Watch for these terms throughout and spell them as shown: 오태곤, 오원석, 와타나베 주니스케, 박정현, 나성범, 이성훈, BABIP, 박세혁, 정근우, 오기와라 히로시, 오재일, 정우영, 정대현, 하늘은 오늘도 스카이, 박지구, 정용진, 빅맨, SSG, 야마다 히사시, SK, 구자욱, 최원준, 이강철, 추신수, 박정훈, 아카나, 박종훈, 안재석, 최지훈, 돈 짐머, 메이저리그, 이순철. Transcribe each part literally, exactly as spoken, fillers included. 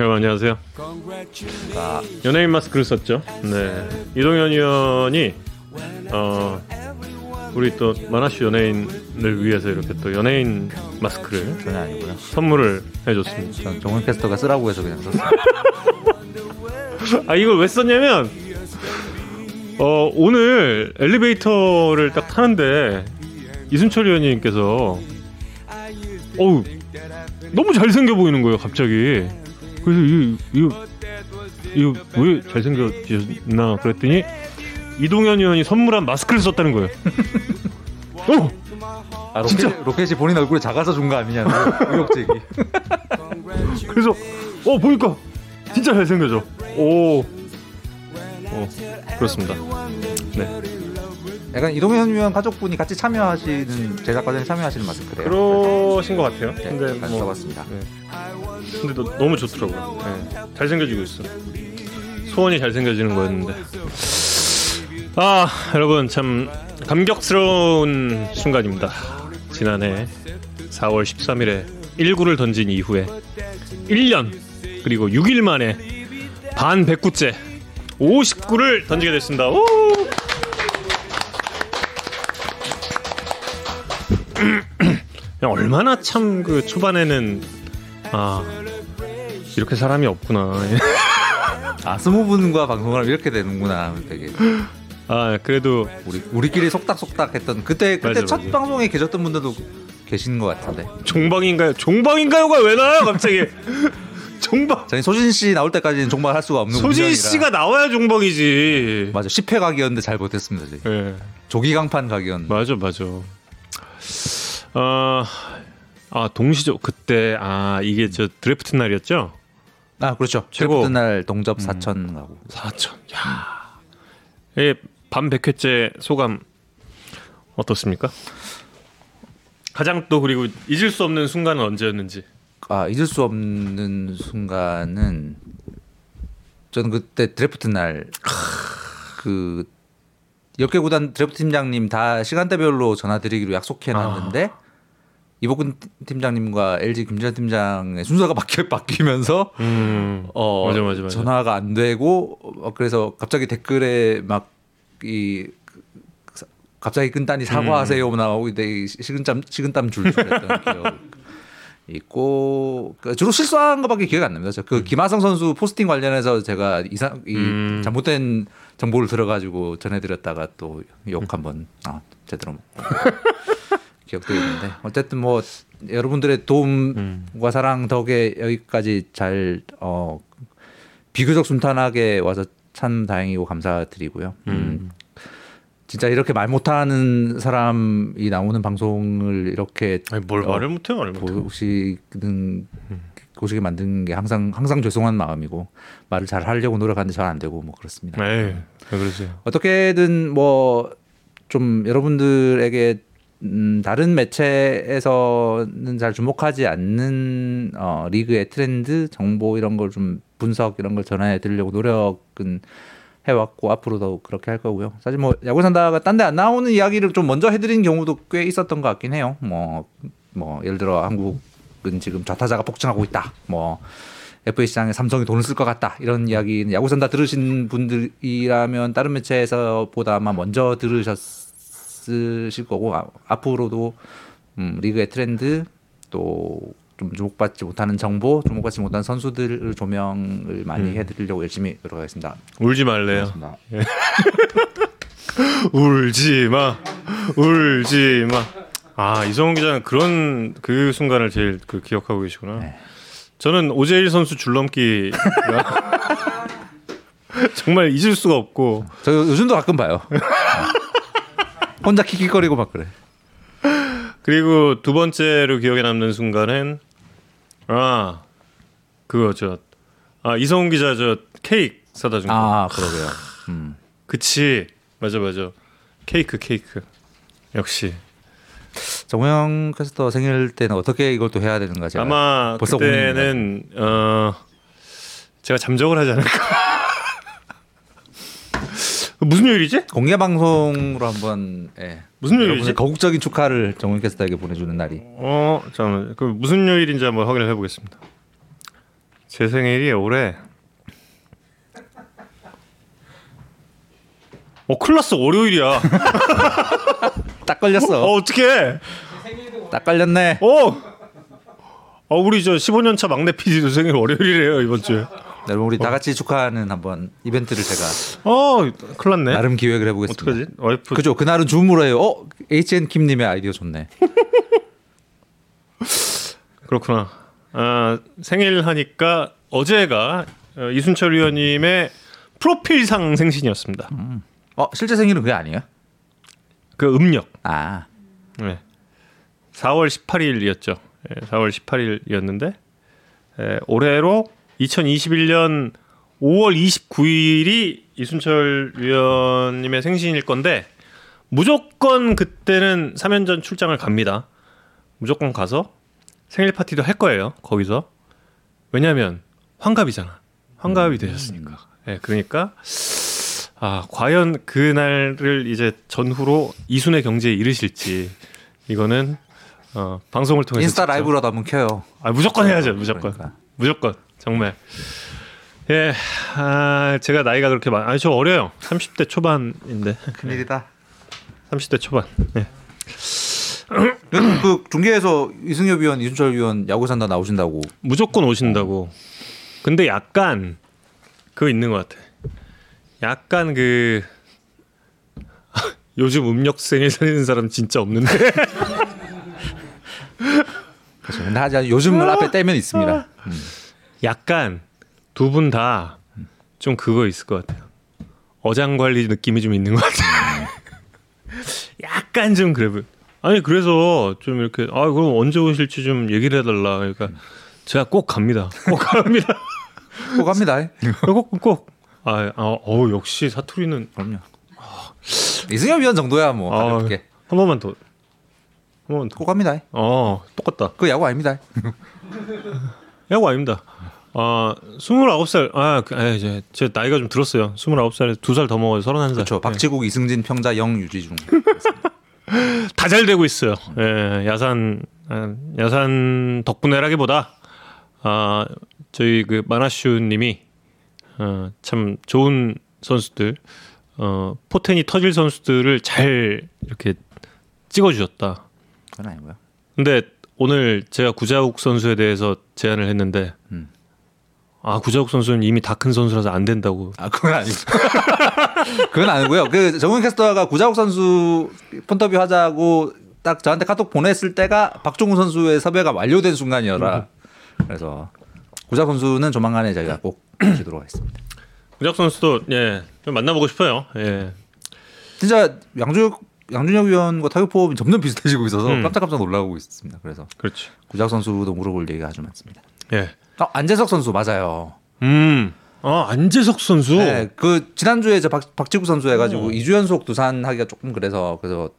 여러분 안녕하세요. 아, 연예인 마스크를 썼죠. 네, 이동현 의원이 어, 우리 또 만화쇼 연예인을 위해서 이렇게 또 연예인 마스크를 전혀 아니고요. 선물을 해줬습니다. 전 정훈 캐스터가 쓰라고 해서 그냥 썼어요. 아, 이걸 왜 썼냐면 어, 오늘 엘리베이터를 딱 타는데 이순철 의원님께서 어우 너무 잘생겨 보이는 거예요 갑자기. 그래서 이거 이거, 이거 왜 잘생겼나 그랬더니 이동현 의원이 선물한 마스크를 썼다는 거예요. 어! 아, 로켓, 진짜 로켓이 본인 얼굴에 작아서 준 거 아니냐 의혹제기. 그래서 어 보니까 진짜 잘생겨져. 오, 어, 그렇습니다. 네. 약간 이동현 의원 가족분이 같이 참여하시는 제작 과정에 참여하시는 마스크래요. 그러신 것 같아요. 네, 근데 뭐, 써봤습니다. 네. 근데 너, 너무 좋더라고요. 네. 잘생겨지고 있어. 소원이 잘생겨지는 거였는데. 아, 여러분 참 감격스러운 순간입니다. 지난해 사월 십삼일에 일구를 던진 이후에 일 년 그리고 육 일 만에 반 백구째 오십구를 던지게 됐습니다. 오! 얼마나 참 그 초반에는 아 이렇게 사람이 없구나. 아 스무 분과 방송하면 이렇게 되는구나. 되게. 아 그래도 우리 우리끼리 속닥속닥 했던 그때 그때 맞아, 첫 맞아. 방송에 계셨던 분들도 계신 것 같은데. 종방인가요? 종방인가요가 왜 나요 갑자기? 종방. 저희 소진 씨 나올 때까지는 종방을 할 수가 없는. 소진 운명이라. 씨가 나와야 종방이지. 맞아. 십 회 각이었는데 잘 못했습니다. 저희. 네. 조기 강판 각이었는데. 맞아 맞아. 어, 아 동시적 그때 아 이게 저 드래프트 날이었죠? 아 그렇죠. 최고. 드래프트 날 동접 사천 가고. 음, 사천. 야. 예, 밤 백 회째 소감 어떻습니까? 가장 또 그리고 잊을 수 없는 순간은 언제였는지. 아 잊을 수 없는 순간은 저는 그때 드래프트 날 그 열 개 구단 드래프트 팀장님 다 시간대별로 전화드리기로 약속해놨는데 아. 이복근 팀장님과 엘지 김진환 팀장의 순서가 바뀌, 바뀌면서 음. 어, 맞아, 맞아, 맞아. 전화가 안 되고 어, 그래서 갑자기 댓글에 막 이 갑자기 끈단이 사과하세요 음. 나오고 식은땀 식은땀 줄줄 했던 기억 있고 주로 실수한 것밖에 기억이 안 납니다. 그 음. 김하성 선수 포스팅 관련해서 제가 이상 이 음. 잘못된 정보를 들어가지고 전해드렸다가 또 욕 한번 아, 제대로 먹고 기억도 있는데 어쨌든 뭐 여러분들의 도움과 음. 사랑 덕에 여기까지 잘 어, 비교적 순탄하게 와서 참 다행이고 감사드리고요. 음. 음. 진짜 이렇게 말 못하는 사람이 나오는 방송을 이렇게 아니, 뭘 어, 말을 못해 말을 못해 보시는 보시게 만든 게 항상 항상 죄송한 마음이고 말을 잘 하려고 노력하는데 잘 안 되고 뭐 그렇습니다. 에이, 그러세요. 어떻게든 뭐 좀 여러분들에게 음, 다른 매체에서는 잘 주목하지 않는 어, 리그의 트렌드 정보 이런 걸 좀 분석 이런 걸 전해드리려고 노력은 해왔고 앞으로도 그렇게 할 거고요. 사실 뭐 야구산다가 딴 데 안 나오는 이야기를 좀 먼저 해드린 경우도 꽤 있었던 것 같긴 해요. 뭐, 뭐 예를 들어 한국은 지금 좌타자가 폭증하고 있다. 뭐 에프에이 시장에 삼성이 돈을 쓸 것 같다. 이런 이야기는 야구산다 들으신 분들이라면 다른 매체에서보다 아마 먼저 들으셨을 거고 아, 앞으로도 음, 리그의 트렌드 또 좀 주목받지 못하는 정보, 주목받지 못하는 선수들을 조명을 많이 음. 해드리려고 열심히 노력하겠습니다. 울지 말래요. 예. 울지 마, 울지 마. 아 이성훈 기자는 그런 그 순간을 제일 그 기억하고 계시구나. 네. 저는 오재일 선수 줄넘기 정말 잊을 수가 없고. 저 요즘도 가끔 봐요. 혼자 킥킥거리고 막 그래. 그리고 두 번째로 기억에 남는 순간은. 아 그거 저 아 이성훈 기자 저 케이크 사다 준 거. 아 그러게요. 음. 그치 맞아 맞아 케이크 케이크 역시 정우영 캐스터 생일 때는 어떻게 이걸 또 해야 되는가 제가 아마 벌써 그때는 어 제가 잠적을 하지 않을까. 무슨 요일이지? 공개 방송으로 한번 예. 무슨 요일이지? 거국적인 축하를 정훈 캐스터에게 보내주는 날이. 어, 잠깐만. 그 무슨 요일인지 한번 확인을 해보겠습니다. 제 생일이 올해. 어 큰일 났어. 월요일이야. 딱 걸렸어. 어 어떡해. 딱 걸렸네. 어. 어 우리 저 십오 년차 막내 피디도 생일 월요일이래요 이번 주에. 여러분 우리 다 같이 어. 축하하는 한번 이벤트를 제가 어 큰일 났네. 나름 기획을 해보겠습니다. 어떡하지? 와이프. 그죠. 그날은 줌으로 해요. 어 에이치엔 김님의 아이디어 좋네. 그렇구나. 아, 생일 하니까 어제가 이순철 위원님의 프로필상 생신이었습니다. 음. 어 실제 생일은 그게 아니에요? 그 음력. 아. 네. 사월 십팔일이었죠. 사월 십팔일이었는데 에, 올해로 이천이십일년 오월 이십구일이 이순철 위원님의 생신일 건데 무조건 그때는 삼 연전 출장을 갑니다. 무조건 가서 생일 파티도 할 거예요. 거기서. 왜냐하면 환갑이잖아. 환갑이 음. 되셨으니까. 예, 그러니까 아 과연 그날을 이제 전후로 이순의 경지에 이르실지 이거는 어 방송을 통해서 인스타 직접. 라이브라도 한번 켜요. 아 무조건 해야죠. 무조건 그러니까. 무조건 정말 예 아, 제가 나이가 그렇게 많 아니 저 어려요. 삼십 대 초반인데 큰일이다. 삼십 대 초반. 예. 그 중계에서 이승엽 위원, 이순철 위원 야구산다 나오신다고. 무조건 오신다고. 근데 약간 그거 있는 것 같아. 약간 그 요즘 음력 생일 살리는 사람 진짜 없는데. 근데 요즘은 앞에 떼면 있습니다. 음. 약간 두 분 다 좀 그거 있을 것 같아요. 어장관리 느낌이 좀 있는 것 같아요. 약간 좀 그래요. 아니 그래서 좀 이렇게 아 그럼 언제 오실지 좀 얘기를 해달라. 그러니까 제가 꼭 갑니다. 꼭 갑니다. 꼭 갑니다. 꼭 꼭. 아, 어, 어 역시 사투리는 그럼요. 어. 이승엽 위원 정도야 뭐. 아, 가볍게. 한 번만 더. 꼭 갑니다. 어, 똑같다. 그 야구 아닙니다. 야구 아닙니다. 아, 스물아홉 살. 아, 그, 이제 제 나이가 좀 들었어요. 스물아홉 살에 두 살 더 먹어요. 서른한 살. 그렇죠. 박지구, 예. 이승진, 평자, 영, 유지 중. 다 잘 되고 있어요. 예, 야산 야산 덕분에라기보다 아, 저희 그 마나슈님이 어, 참 좋은 선수들, 어, 포텐이 터질 선수들을 잘 이렇게 찍어주셨다. 아니고요. 근데 오늘 제가 구자욱 선수에 대해서 제안을 했는데 음. 아 구자욱 선수는 이미 다 큰 선수라서 안 된다고. 아 그건 아니고. 그건 아니고요. 그 정훈 캐스터가 구자욱 선수 폰터뷰 하자고 딱 저한테 카톡 보냈을 때가 박종훈 선수의 섭외가 완료된 순간이어라. 음. 그래서 구자욱 선수는 조만간에 저희가 꼭 모시도록 하겠습니다. 구자욱 선수도 예 좀 만나보고 싶어요. 예. 진짜 양주혁 양준혁 위원과 타격 포함이 점점 비슷해지고 있어서 음. 깜짝깜짝 놀라고 있습니다. 그래서 그렇죠. 구자욱 선수도 물어볼 얘기가 아주 많습니다. 예. 어, 안재석 선수 맞아요. 음. 아 안재석 선수. 네. 그 지난주에 저 박, 박지구 선수 해가지고 오. 이 주 연속 두산하기가 조금 그래서 그래서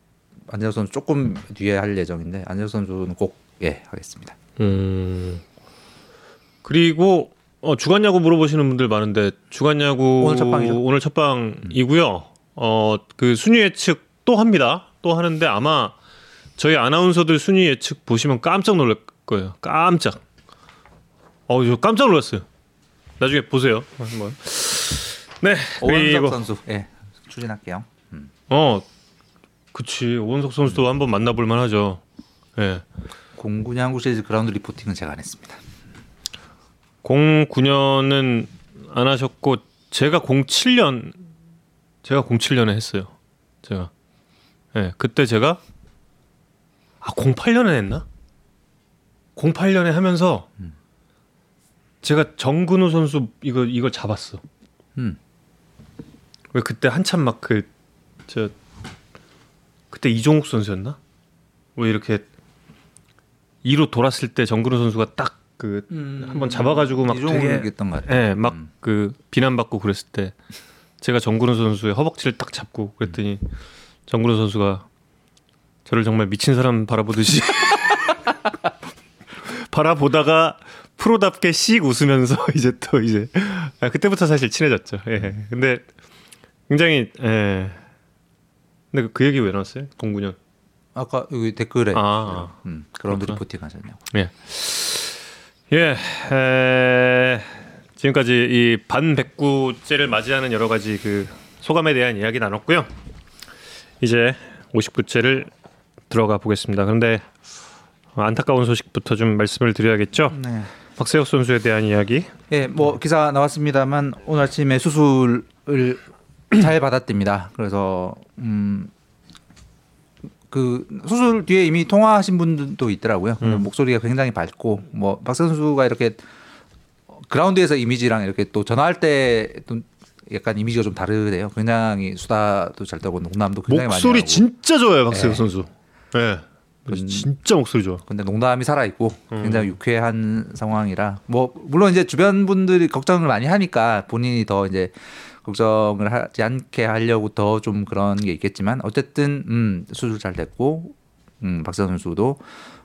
안재석 선수 조금 뒤에 할 예정인데 안재석 선수는 꼭 예 하겠습니다. 음. 그리고 어, 주간 야구 물어보시는 분들 많은데 주간 야구 오늘 첫방이죠. 오늘 첫방이고요. 어 그 순위 예측 또 합니다. 또 하는데 아마 저희 아나운서들 순위 예측 보시면 깜짝 놀랄 거예요. 깜짝. 어우, 저 깜짝 놀랐어요. 나중에 보세요. 한번. 네. 오원석 선수. 예. 네, 추진할게요. 음. 어. 그치. 오원석 선수도 음. 한번 만나볼 만하죠. 예. 공구년 한국 시리즈 그라운드 리포팅은 제가 안 했습니다. 공구년은 안 하셨고 제가 공칠년 제가 공칠년에 했어요. 제가. 예, 네, 그때 제가 아 공팔년에 했나? 공팔년에 하면서 음. 제가 정근우 선수 이거 이걸 잡았어. 음. 왜 그때 한참 막 그 저 그때 이종욱 선수였나? 왜 이렇게 이로 돌았을 때 정근우 선수가 딱 그 음, 한번 잡아가지고 막 되게 했던 거 예, 막 그 비난받고 그랬을 때 제가 정근우 선수의 허벅지를 딱 잡고 그랬더니. 음. 정근우 선수가 저를 정말 미친 사람 바라보듯이 바라보다가 프로답게 씩 웃으면서 이제 또 이제 아, 그때부터 사실 친해졌죠. 예. 근데 굉장히 예. 근데 그 얘기 왜 나왔어요? 공구년 아까 여기 댓글에 아, 음, 그런 리포팅 하셨냐고. 예. 예, 에, 지금까지 이 반백구째를 맞이하는 여러 가지 그 소감에 대한 이야기 나눴고요. 이제 오십구째를 들어가 보겠습니다. 그런데 안타까운 소식부터 좀 말씀을 드려야겠죠. 네. 박세혁 선수에 대한 이야기. 예, 뭐 기사 나왔습니다만 오늘 아침에 수술을 잘 받았답니다. 그래서 음, 그 수술 뒤에 이미 통화하신 분들도 있더라고요. 음. 목소리가 굉장히 밝고 뭐 박세혁 선수가 이렇게 그라운드에서 이미지랑 이렇게 또 전화할 때 또 약간 이미지가 좀 다르대요. 굉장히 수다도 잘 떨고 농담도 굉장히 많이 하고. 목소리 진짜 좋아요, 박세혁 예. 선수. 예. 진짜 목소리 좋아. 근데 농담이 살아있고 굉장히 음. 유쾌한 상황이라 뭐 물론 이제 주변 분들이 걱정을 많이 하니까 본인이 더 이제 걱정을 하지 않게 하려고 더 좀 그런 게 있겠지만 어쨌든 음, 수술 잘 됐고 음, 박세현 선수도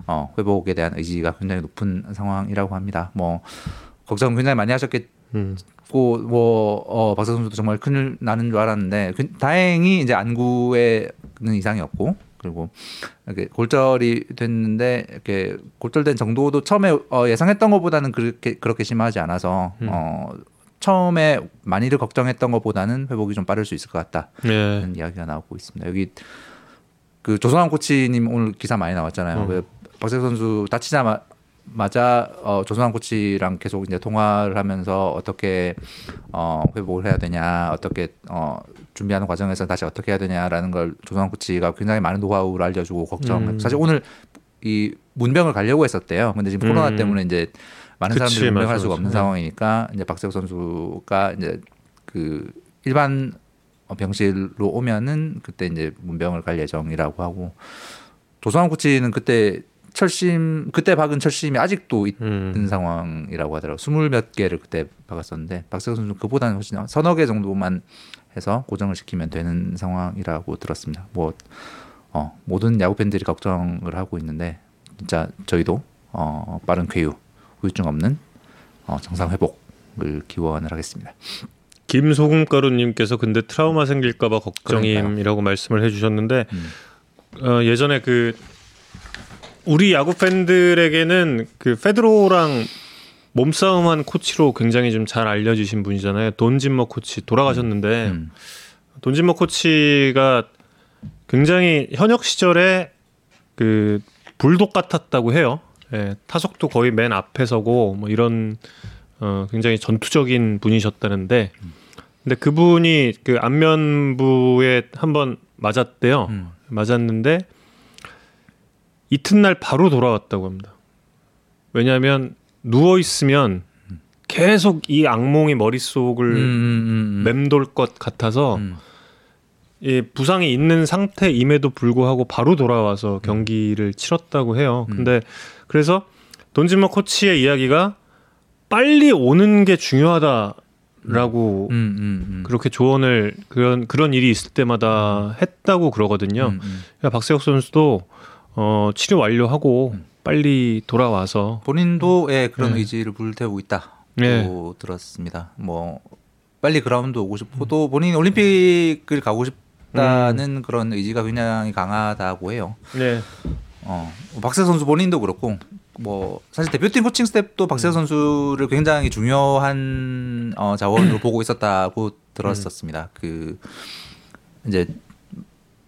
어, 회복에 대한 의지가 굉장히 높은 상황이라고 합니다. 뭐 걱정 굉장히 많이 하셨겠. 음. 고 뭐 어, 박세현 선수도 정말 큰일 나는 줄 알았는데 그, 다행히 이제 안구에는 이상이 없고. 그리고 이렇게 골절이 됐는데 이렇게 골절된 정도도 처음에 어 예상했던 것보다는 그렇게 그렇게 심하지 않아서 음. 어 처음에 많이들 걱정했던 것보다는 회복이 좀 빠를 수 있을 것 같다는 예. 이야기가 나오고 있습니다. 여기 그 조성환 코치님 오늘 기사 많이 나왔잖아요. 음. 박세혁 선수 다치자마자 어 조성환 코치랑 계속 이제 통화를 하면서 어떻게 어 회복을 해야 되냐, 어떻게 어 준비하는 과정에서 다시 어떻게 해야 되냐라는 걸 조성환 코치가 굉장히 많은 노하우를 알려주고 걱정. 음. 사실 오늘 이 문병을 가려고 했었대요. 근데 지금 음. 코로나 때문에 이제 많은 그치, 사람들이 문병할 수가 없는 네. 상황이니까 이제 박세혁 선수가 이제 그 일반 병실로 오면은 그때 이제 문병을 갈 예정이라고 하고 조성환 코치는 그때 철심 그때 박은 철심이 아직도 있는 음. 상황이라고 하더라고요. 스물 몇 개를 그때 박았었는데 박세혁 선수 그보다는 훨씬 서너 개 정도만 해서 고정을 시키면 되는 상황이라고 들었습니다. 뭐 어, 모든 야구 팬들이 걱정을 하고 있는데 진짜 저희도 어, 빠른 쾌유, 후유증 없는 어, 정상 회복을 기원을 하겠습니다. 김소금가루님께서 근데 트라우마 생길까봐 걱정임이라고 그러니까요. 말씀을 해주셨는데 음. 어, 예전에 그 우리 야구 팬들에게는 그 페드로랑 몸싸움한 코치로 굉장히 좀 잘 알려지신 분이잖아요. 돈 짐머 코치 돌아가셨는데 음. 돈 짐머 코치가 굉장히 현역 시절에 그 불독 같았다고 해요. 예, 타석도 거의 맨 앞에 서고 뭐 이런 어, 굉장히 전투적인 분이셨다는데 음. 근데 그분이 그 안면부에 한번 맞았대요. 음. 맞았는데 이튿날 바로 돌아왔다고 합니다. 왜냐하면 누워 있으면 계속 이 악몽이 머릿속을 음, 음, 음. 맴돌 것 같아서 음. 이 부상이 있는 상태임에도 불구하고 바로 돌아와서 경기를 치렀다고 해요. 음. 근데 그래서 돈 짐머 코치의 이야기가 빨리 오는 게 중요하다라고 음, 음, 음. 그렇게 조언을 그런 그런 일이 있을 때마다 했다고 그러거든요. 음, 음. 그러니까 박세혁 선수도 어, 치료 완료하고. 음. 빨리 돌아와서 본인도 예, 그런 네. 의지를 불태우고 있다고 네. 들었습니다. 뭐 빨리 그라운드 오고 싶고 또 본인 올림픽을 가고 싶다는 음. 그런 의지가 굉장히 강하다고 해요. 네. 어, 박세혁 선수 본인도 그렇고 뭐 사실 대표팀 코칭 스텝도 박세혁 선수를 굉장히 중요한 어, 자원으로 보고 있었다고 들었었습니다. 그 이제.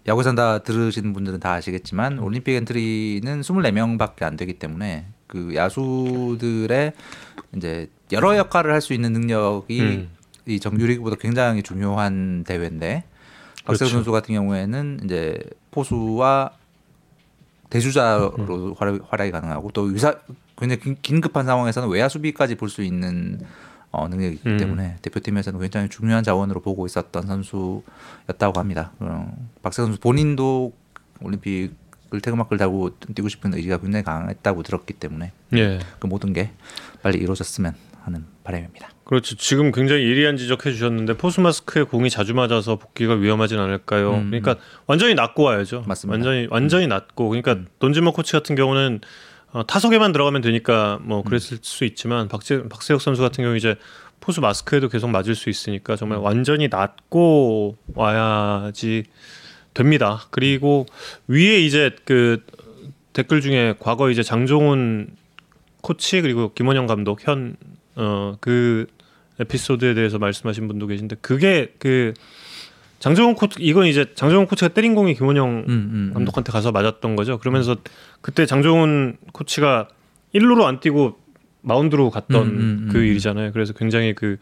야구산다 들으시는 분들은 다 아시겠지만 올림픽 엔트리는 스물네 명밖에 안 되기 때문에 그 야수들의 이제 여러 역할을 할 수 있는 능력이 음. 이 정규리그보다 굉장히 중요한 대회인데 그렇죠. 박세혁 선수 같은 경우에는 이제 포수와 대주자로 활약, 활약이 가능하고 또 유사 굉장히 긴급한 상황에서는 외야 수비까지 볼 수 있는 어, 능력이 있기 음. 때문에 대표팀에서는 굉장히 중요한 자원으로 보고 있었던 선수였다고 합니다. 어, 박세혁 선수 본인도 올림픽을 태극마크를 달고 뛰고 싶은 의지가 굉장히 강했다고 들었기 때문에 예. 그 모든 게 빨리 이루어졌으면 하는 바람입니다. 그렇죠. 지금 굉장히 예리한 지적해 주셨는데 포수 마스크에 공이 자주 맞아서 복귀가 위험하진 않을까요? 음. 그러니까 완전히 낫고 와야죠. 맞습니다. 완전히 완전히 음. 낫고 그러니까 음. 돈 짐머 코치 같은 경우는 어, 타석에만 들어가면 되니까 뭐 그랬을 음. 수 있지만 박재, 박세혁 선수 같은 경우 이제 포수 마스크에도 계속 맞을 수 있으니까 정말 완전히 낫고 와야지 됩니다. 그리고 위에 이제 그 댓글 중에 과거 이제 장종훈 코치 그리고 김원형 감독 현 어 그 에피소드에 대해서 말씀하신 분도 계신데 그게 그 장종훈 코치 이건 이제 장종훈 코치가 때린 공이 김원형 음, 음, 감독한테 가서 맞았던 거죠. 그러면서 그때 장종훈 코치가 일루로 안 뛰고 마운드로 갔던 음, 음, 그 일이잖아요. 그래서 굉장히 그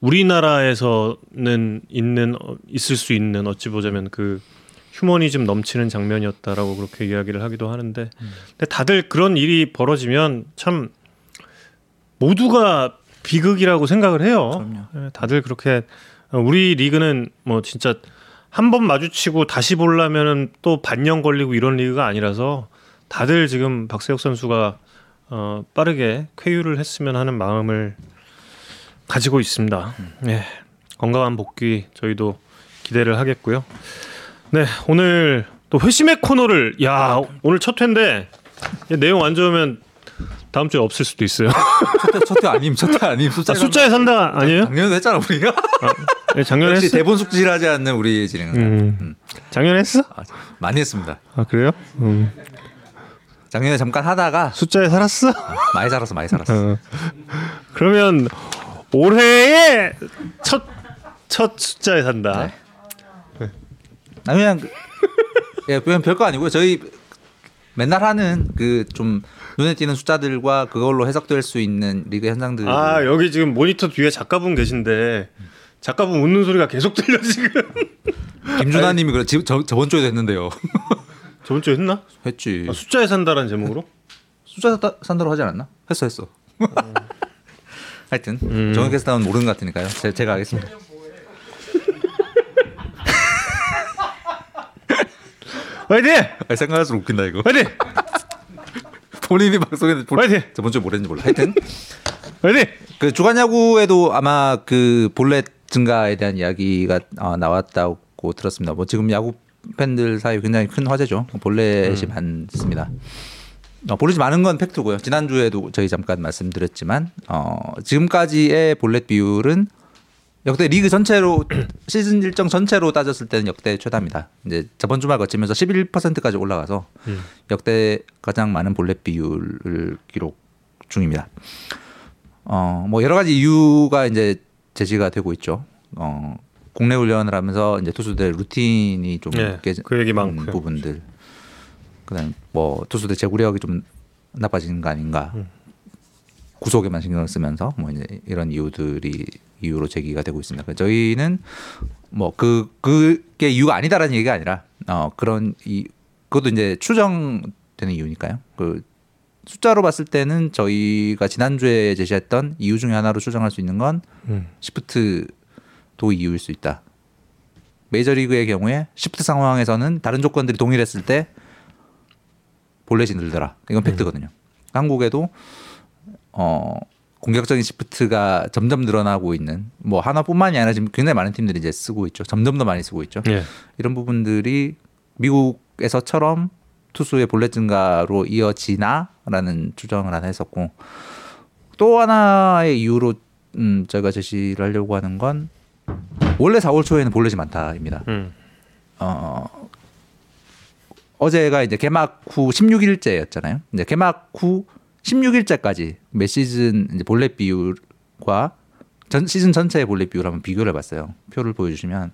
우리나라에서는 있는 있을 수 있는 어찌 보자면 그 휴머니즘 넘치는 장면이었다라고 그렇게 이야기를 하기도 하는데 음. 근데 다들 그런 일이 벌어지면 참 모두가 비극이라고 생각을 해요. 그럼요. 다들 그렇게 우리 리그는 뭐 진짜 한 번 마주치고 다시 보려면 또 반년 걸리고 이런 리그가 아니라서 다들 지금 박세혁 선수가 어, 빠르게 쾌유를 했으면 하는 마음을 가지고 있습니다. 음. 네, 건강한 복귀 저희도 기대를 하겠고요. 네, 오늘 또 회심의 코너를 야 오늘 첫 회인데 내용 안 좋으면 다음 주에 없을 수도 있어요. 첫 회 아님, 첫 회 아님. 숫자 아, 숫자에 산다 아니에요? 작년에도 했잖아 우리가. 아, 작년에 역시 했어? 대본 숙지하지 않는 우리 진행. 음. 음. 작년에 했어? 아, 많이 했습니다. 아 그래요? 음. 작년에 잠깐 하다가 숫자에 살았어? 많이 살았어, 많이 살았어. 어. 그러면 올해의 첫 첫 숫자에 산다. 네. 네. 그냥 예, 그냥 별거 아니고요. 저희 맨날 하는 그 좀 눈에 띄는 숫자들과 그걸로 해석될 수 있는 리그 현상들. 아 여기 지금 모니터 뒤에 작가분 계신데 작가분 웃는 소리가 계속 들려 지금. 김준하님이 그래. 저 저번 주에도 했는데요. 저번 주에 했나? 했지. 아, 숫자에 산다라는 제목으로? 숫자에 산다, 산다로 하지 않았나? 했어 했어. 어. 하여튼 음. 정우 캐스터는 모르는 것 같으니까요. 제, 제가 하겠습니다. 화이팅! 아니, 생각할수록 웃긴다 이거. 화이팅! 본인이 방송에 볼... 화이팅! 저번 주에 뭘 했는지 몰라. 하여튼 화이팅! 그 주간야구에도 아마 그 볼넷 증가에 대한 이야기가 어, 나왔다고 들었습니다. 뭐 지금 야구 팬들 사이 굉장히 큰 화제죠. 볼넷이 음. 많습니다. 어, 볼넷이 많은 건 팩트고요. 지난주에도 저희 잠깐 말씀드렸지만 어, 지금까지의 볼넷 비율은 역대 리그 전체로 시즌 일정 전체로 따졌을 때는 역대 최다입니다. 이제 저번 주말 거치면서 십일 퍼센트까지 올라가서 음. 역대 가장 많은 볼넷 비율을 기록 중입니다. 어, 뭐 여러 가지 이유가 이제 제시가 되고 있죠. 어, 국내 훈련을 하면서 이제 투수들 루틴이 좀 네, 깨진 그 부분들, 그다음 뭐 투수들 제구력이 좀 나빠지는 거 아닌가, 음. 구속에만 신경을 쓰면서 뭐 이제 이런 이유들이 이유로 제기가 되고 있습니다. 저희는 뭐 그 그게 이유가 아니다라는 얘기가 아니라 어 그런 이 그것도 이제 추정되는 이유니까요. 그 숫자로 봤을 때는 저희가 지난주에 제시했던 이유 중에 하나로 추정할 수 있는 건 음. 시프트 도 이유일 수 있다. 메이저리그의 경우에 시프트 상황에서는 다른 조건들이 동일했을 때 볼넷이 늘더라. 이건 팩트거든요. 음. 한국에도 어, 공격적인 시프트가 점점 늘어나고 있는 뭐 하나뿐만이 아니라 지금 굉장히 많은 팀들이 이제 쓰고 있죠. 점점 더 많이 쓰고 있죠. 예. 이런 부분들이 미국에서처럼 투수의 볼넷 증가로 이어지나라는 추정을 하나 했었고 또 하나의 이유로 음, 저희가 제시를 하려고 하는 건 원래 사월 초에는 볼넷이 많다입니다. 음. 어, 어제가 이제 개막 후 십육 일째였잖아요. 이제 개막 후 십육 일째까지 매 시즌 이제 볼넷 비율과 전 시즌 전체의 볼넷 비율을 한번 비교를 해봤어요. 표를 보여주시면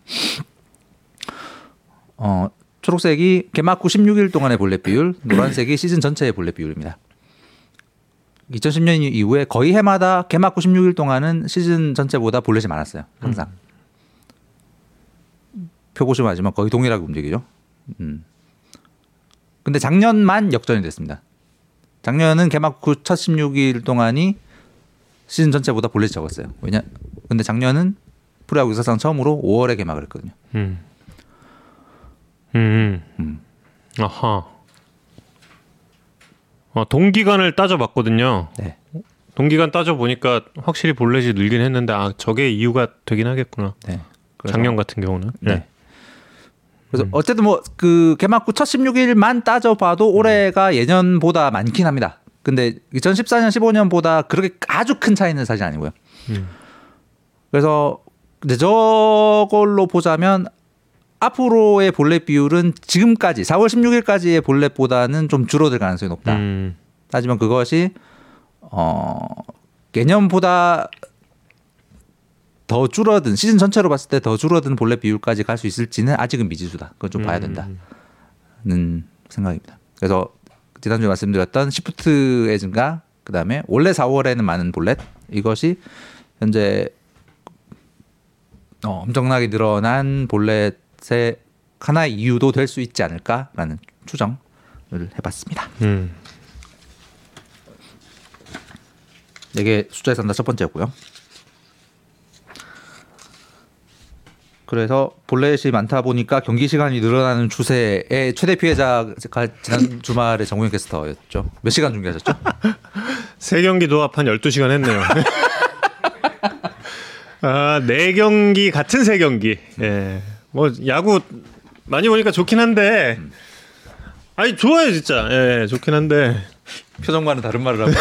어, 초록색이 개막 후 십육 일 동안의 볼넷 비율, 노란색이 시즌 전체의 볼넷 비율입니다. 이천십 년 이후에 거의 해마다 개막 후 십육 일 동안은 시즌 전체보다 볼넷이 많았어요. 항상. 음. 표 보시면 알지만 거의 동일하게 움직이죠. 음. 근데 작년만 역전이 됐습니다. 작년은 개막 후 첫 십육 일 동안이 시즌 전체보다 볼넷이 적었어요. 왜냐? 근데 작년은 프로야구 역사상 처음으로 오월에 개막을 했거든요. 음. 음. 음. 아하. 어, 동기간을 따져봤거든요. 네. 동기간 따져보니까 확실히 볼넷이 늘긴 했는데 아 저게 이유가 되긴 하겠구나. 네. 작년 같은 경우는. 네. 네. 그래서 음. 어쨌든 뭐 그 개막 후 첫 십육 일만 따져봐도 올해가 음. 예년보다 많긴 합니다. 근데 이천십사 년, 십오 년보다 그렇게 아주 큰 차이는 사실 아니고요. 음. 그래서 근데 저걸로 보자면 앞으로의 볼넷 비율은 지금까지 사월 십육 일까지의 볼넷보다는 좀 줄어들 가능성이 높다. 음. 하지만 그것이 어, 개념보다 더 줄어든 시즌 전체로 봤을 때 더 줄어든 볼넷 비율까지 갈 수 있을지는 아직은 미지수다. 그건 좀 음. 봐야 된다는 생각입니다. 그래서 지난주에 말씀드렸던 시프트의 증가, 그다음에 원래 사월에는 많은 볼넷, 이것이 현재 어, 엄청나게 늘어난 볼넷의 하나의 이유도 될 수 있지 않을까라는 추정을 해봤습니다. 음. 이게 숫자에 산다 첫 번째였고요. 그래서 볼넷이 많다 보니까 경기 시간이 늘어나는 추세의 최대 피해자가 지난 주말에 정우영 캐스터였죠. 몇 시간 중계하셨죠? 세 경기도 합한 열두 시간 했네요. 아, 네 경기 같은 세 경기. 예. 뭐 야구 많이 보니까 좋긴 한데, 아니 좋아요 진짜. 예, 좋긴 한데 표정과는 다른 말을 하고.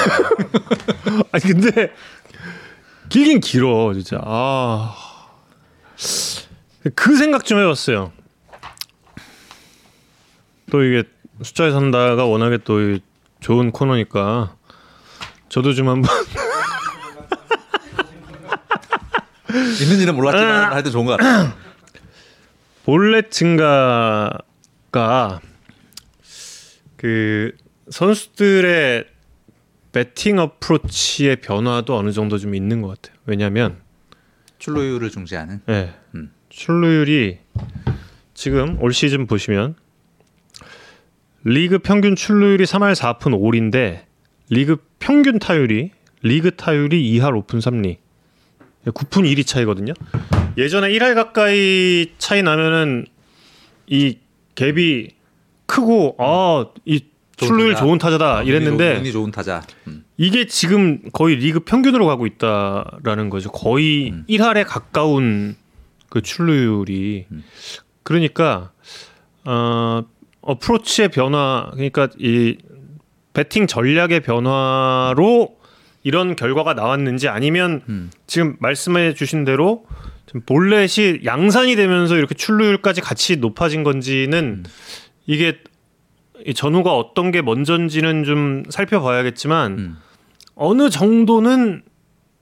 아니 근데 길긴 길어 진짜. 아. 그 생각 좀 해봤어요. 또 이게 숫자에 산다가 워낙에 또 좋은 코너니까 저도 좀 한번 있는지는 몰랐지만 하여튼 좋은 것 같아요. 볼넷 증가가 그 선수들의 배팅 어프로치의 변화도 어느 정도 좀 있는 것 같아요. 왜냐하면 출루율을 중시하는. 네. 음. 출루율이 지금 올 시즌 보시면 리그 평균 출루율이 삼 할 사 푼 오 리인데 리그 평균 타율이 리그 타율이 이 할 오 푼 삼 리 구 푼 일 리 차이거든요. 예전에 일 할 가까이 차이 나면은 이 갭이 크고 아, 이 출루율 좋은 타자다 이랬는데 운이 좋은 타자. 음. 이게 지금 거의 리그 평균으로 가고 있다라는 거죠. 거의 음. 일 할에 가까운 그 출루율이. 음. 그러니까 어, 어프로치의 변화, 그러니까 이 배팅 전략의 변화로 이런 결과가 나왔는지 아니면 음. 지금 말씀해 주신 대로 좀 볼넷이 양산이 되면서 이렇게 출루율까지 같이 높아진 건지는 음. 이게 이 전후가 어떤 게 먼저인지는 좀 살펴봐야겠지만 음. 어느 정도는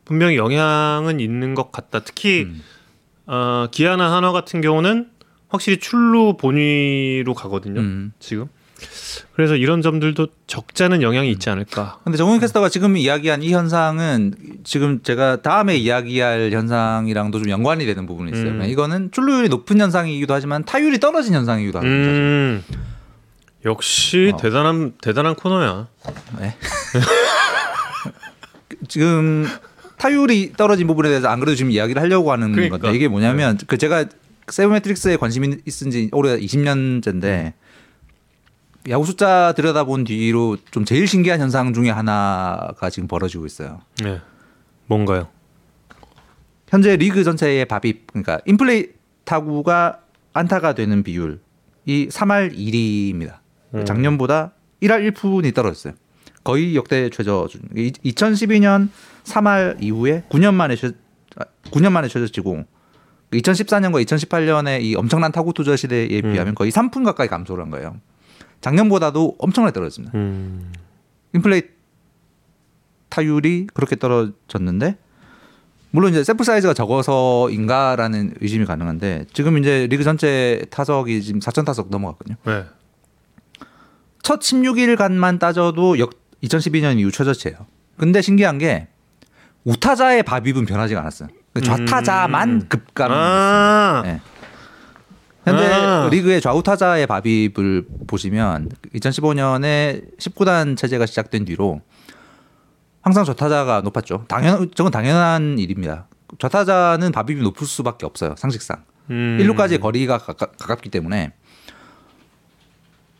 분명히 영향은 있는 것 같다. 특히 음. 어, 기아나 한화 같은 경우는 확실히 출루 본위로 가거든요. 음. 지금. 그래서 이런 점들도 적잖은 영향이 있지 않을까. 근데 정훈 캐스터가 지금 이야기한 이 현상은 지금 제가 다음에 이야기할 현상이랑도 좀 연관이 되는 부분이 있어요. 음. 이거는 출루율이 높은 현상이기도 하지만 타율이 떨어진 현상이기도 하죠. 음. 역시 어. 대단한 대단한 코너야. 네. 지금 타율이 떨어진 부분에 대해서 안 그래도 지금 이야기를 하려고 하는 그러니까. 건데 이게 뭐냐면 네. 그 제가 세븐매트릭스에 관심이 있은 지 올해 이십 년째인데 야구 숫자 들여다본 뒤로 좀 제일 신기한 현상 중에 하나가 지금 벌어지고 있어요. 네. 뭔가요? 현재 리그 전체의 바빕, 그러니까 인플레이 타구가 안타가 되는 비율 이 삼 할 이 리입니다. 음. 작년보다 일 할 일 푼이 떨어졌어요. 거의 역대 최저 수준. 이천십이 년 삼 할 이후에 구 년 만에 최, 구 년 만에 최저치고 이천십사 년과 이천십팔 년의 이 엄청난 타구 투자 시대에 음. 비하면 거의 삼 푼 가까이 감소를 한 거예요. 작년보다도 엄청나게 떨어졌습니다. 음. 인플레이 타율이 그렇게 떨어졌는데 물론 이제 샘플 사이즈가 적어서인가라는 의심이 가능한데 지금 이제 리그 전체 타석이 지금 사천 타석 넘어갔거든요. 네. 첫 십육 일간만 따져도 역 이천십이 년 이후 최저치예요. 근데 신기한 게 우타자의 바빕은 변하지가 않았어요. 좌타자만 음. 급감을 했습니다. 아~ 네. 현재 아~ 리그의 좌우 타자의 바빕을 보시면 이천십오 년에 십구 단 체제가 시작된 뒤로 항상 좌타자가 높았죠. 당연, 저건 당연한 일입니다. 좌타자는 바빕이 높을 수밖에 없어요. 상식상. 음. 일루까지의 거리가 가까, 가깝기 때문에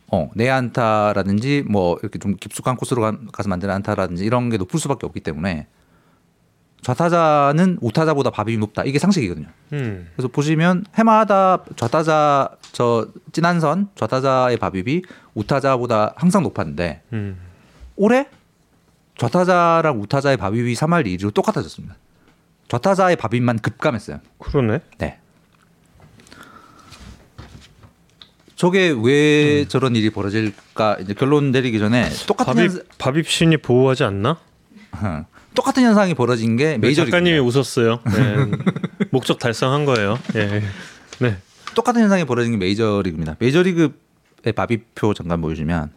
어, 내안타라든지 뭐 이렇게 좀 깊숙한 코스로 가, 가서 만드는 안타라든지 이런 게 높을 수밖에 없기 때문에 좌타자는 우타자보다 바빕이 높다. 이게 상식이거든요. 음. 그래서 보시면 해마다 좌타자 저 진한선 좌타자의 바빕이 우타자보다 항상 높았는데 음. 올해 좌타자랑 우타자의 바빕이 삼 할 이 리로 똑같아졌습니다. 좌타자의 바빕만 급감했어요. 그러네. 네. 저게 왜 음. 저런 일이 벌어질까? 이제 결론 내리기 전에 똑같은 바빕, 현상... 바빕신이 보호하지 않나? 똑같은 현상이 벌어진 게 메이저리그. 작가님이 웃었어요. 네. 목적 달성한 거예요. 네. 네. 똑같은 현상이 벌어진 게 메이저리그입니다. 메이저리그의 바비표 잠깐 보여주면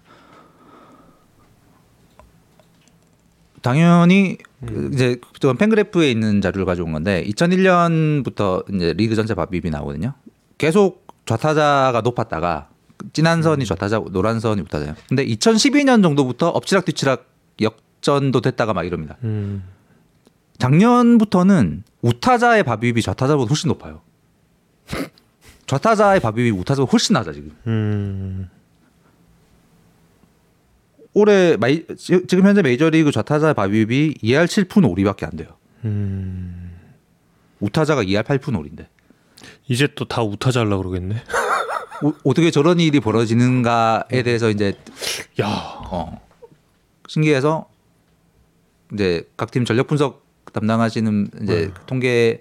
당연히 음. 이제 팬그래프에 있는 자료를 가져온 건데 이천일 년부터 이제 리그 전체 바비비 나오거든요. 계속 좌타자가 높았다가 진한 선이 좌타자, 노란 선이 우타자예요. 근데 이천십이 년 정도부터 엎치락 뒤치락 역전도 됐다가 막 이럽니다. 음. 작년부터는 우타자의 바비비 좌타자보다 훨씬 높아요. 좌타자의 바비비 우타자보다 훨씬 낮아 지금. 음. 올해 마이, 지금 현재 메이저리그 좌타자의 바비비 이할 칠 푼 오리밖에 안 돼요. 음. 우타자가 이할 팔 푼 오리인데. 이제 또 다 우타자 하려고 그러겠네. 오, 어떻게 저런 일이 벌어지는가에 대해서 이제 야 어, 신기해서 이제 각 팀 전력 분석 담당하시는 이제 음. 통계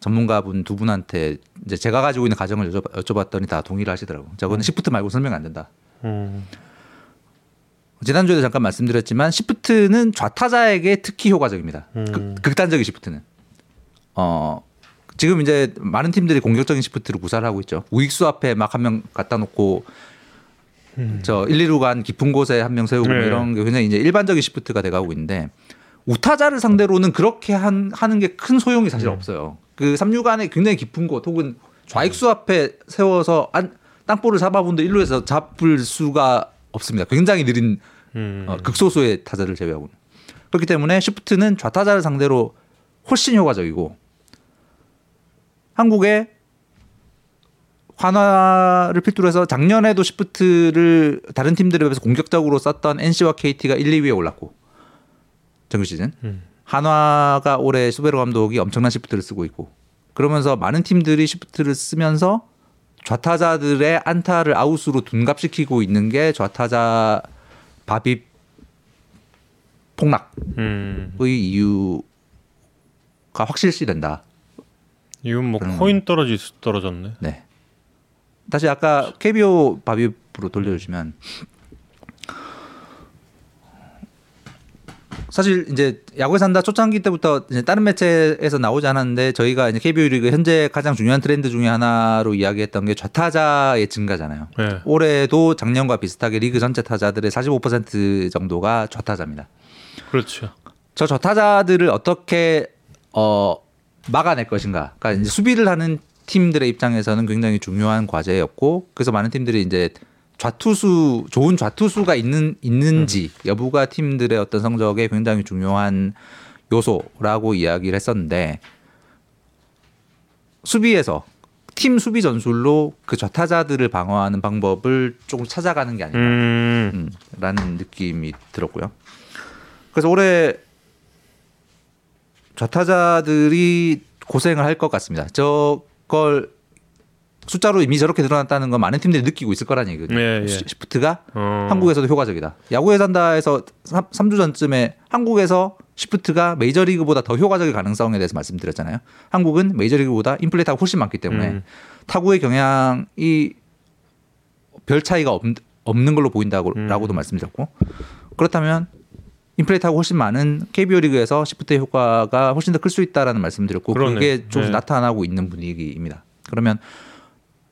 전문가분 두 분한테 이제 제가 가지고 있는 가정을 여쭤, 여쭤봤더니 다 동의를 하시더라고. 저거는 음. 시프트 말고 설명 안 된다. 음. 지난주에도 잠깐 말씀드렸지만 시프트는 좌타자에게 특히 효과적입니다. 음. 그, 극단적인 시프트는. 어. 지금 이제 많은 팀들이 공격적인 시프트로 구사를 하고 있죠. 우익수 앞에 막 한 명 갖다 놓고 음. 저 일, 이 루 간 깊은 곳에 한 명 세우고 네. 이런 게 굉장히 이제 일반적인 시프트가 돼가고 있는데 우타자를 상대로는 그렇게 한, 하는 게 큰 소용이 사실 네. 없어요. 그 삼 루 간에 굉장히 깊은 곳 혹은 좌익수 앞에 세워서 안, 땅볼을 잡아본데 일 루에서 잡을 수가 없습니다. 굉장히 느린 음. 어, 극소수의 타자를 제외하고는. 그렇기 때문에 시프트는 좌타자를 상대로 훨씬 효과적이고 한국의 환화를 필두로 해서 작년에도 시프트를 다른 팀들에 비해서 공격적으로 썼던 엔씨와 케이티가 일, 이 위에 올랐고 정규 시즌 음. 한화가 올해 수베로 감독이 엄청난 시프트를 쓰고 있고 그러면서 많은 팀들이 시프트를 쓰면서 좌타자들의 안타를 아웃으로 둔갑시키고 있는 게 좌타자 바비 폭락의 음. 이유가 확실시 된다. 이건 뭐 코인 떨어지 떨어졌네. 네. 다시 아까 케이비오 바비프로 돌려주시면 사실 이제 야구에 산다 초창기 때부터 이제 다른 매체에서 나오지 않았는데 저희가 이제 케이비오 리그 현재 가장 중요한 트렌드 중에 하나로 이야기했던 게 좌타자의 증가잖아요. 네. 올해도 작년과 비슷하게 리그 전체 타자들의 사십오 퍼센트 정도가 좌타자입니다. 그렇죠. 저 좌타자들을 어떻게 어 막아낼 것인가. 그러니까 이제 수비를 하는 팀들의 입장에서는 굉장히 중요한 과제였고, 그래서 많은 팀들이 이제 좌투수 좋은 좌투수가 있는 있는지 여부가 팀들의 어떤 성적에 굉장히 중요한 요소라고 이야기를 했었는데, 수비에서 팀 수비 전술로 그 좌타자들을 방어하는 방법을 조금 찾아가는 게 아닌가라는 음. 느낌이 들었고요. 그래서 올해 좌타자들이 고생을 할 것 같습니다. 저걸 숫자로 이미 저렇게 드러났다는 건 많은 팀들이 느끼고 있을 거란 얘기거든요. 예, 예. 시프트가 어. 한국에서도 효과적이다. 야구에 산다에서 삼 주 전쯤에 한국에서 시프트가 메이저리그보다 더 효과적인 가능성에 대해서 말씀드렸잖아요. 한국은 메이저리그보다 인플레이타가 훨씬 많기 때문에 음. 타구의 경향이 별 차이가 없, 없는 걸로 보인다고 음. 라고도 말씀드렸고, 그렇다면 인플레이트하고 훨씬 많은 케이비오 리그에서 시프트의 효과가 훨씬 더 클 수 있다라는 말씀을 드렸고, 그러네. 그게 좀 네. 나타나고 있는 분위기입니다. 그러면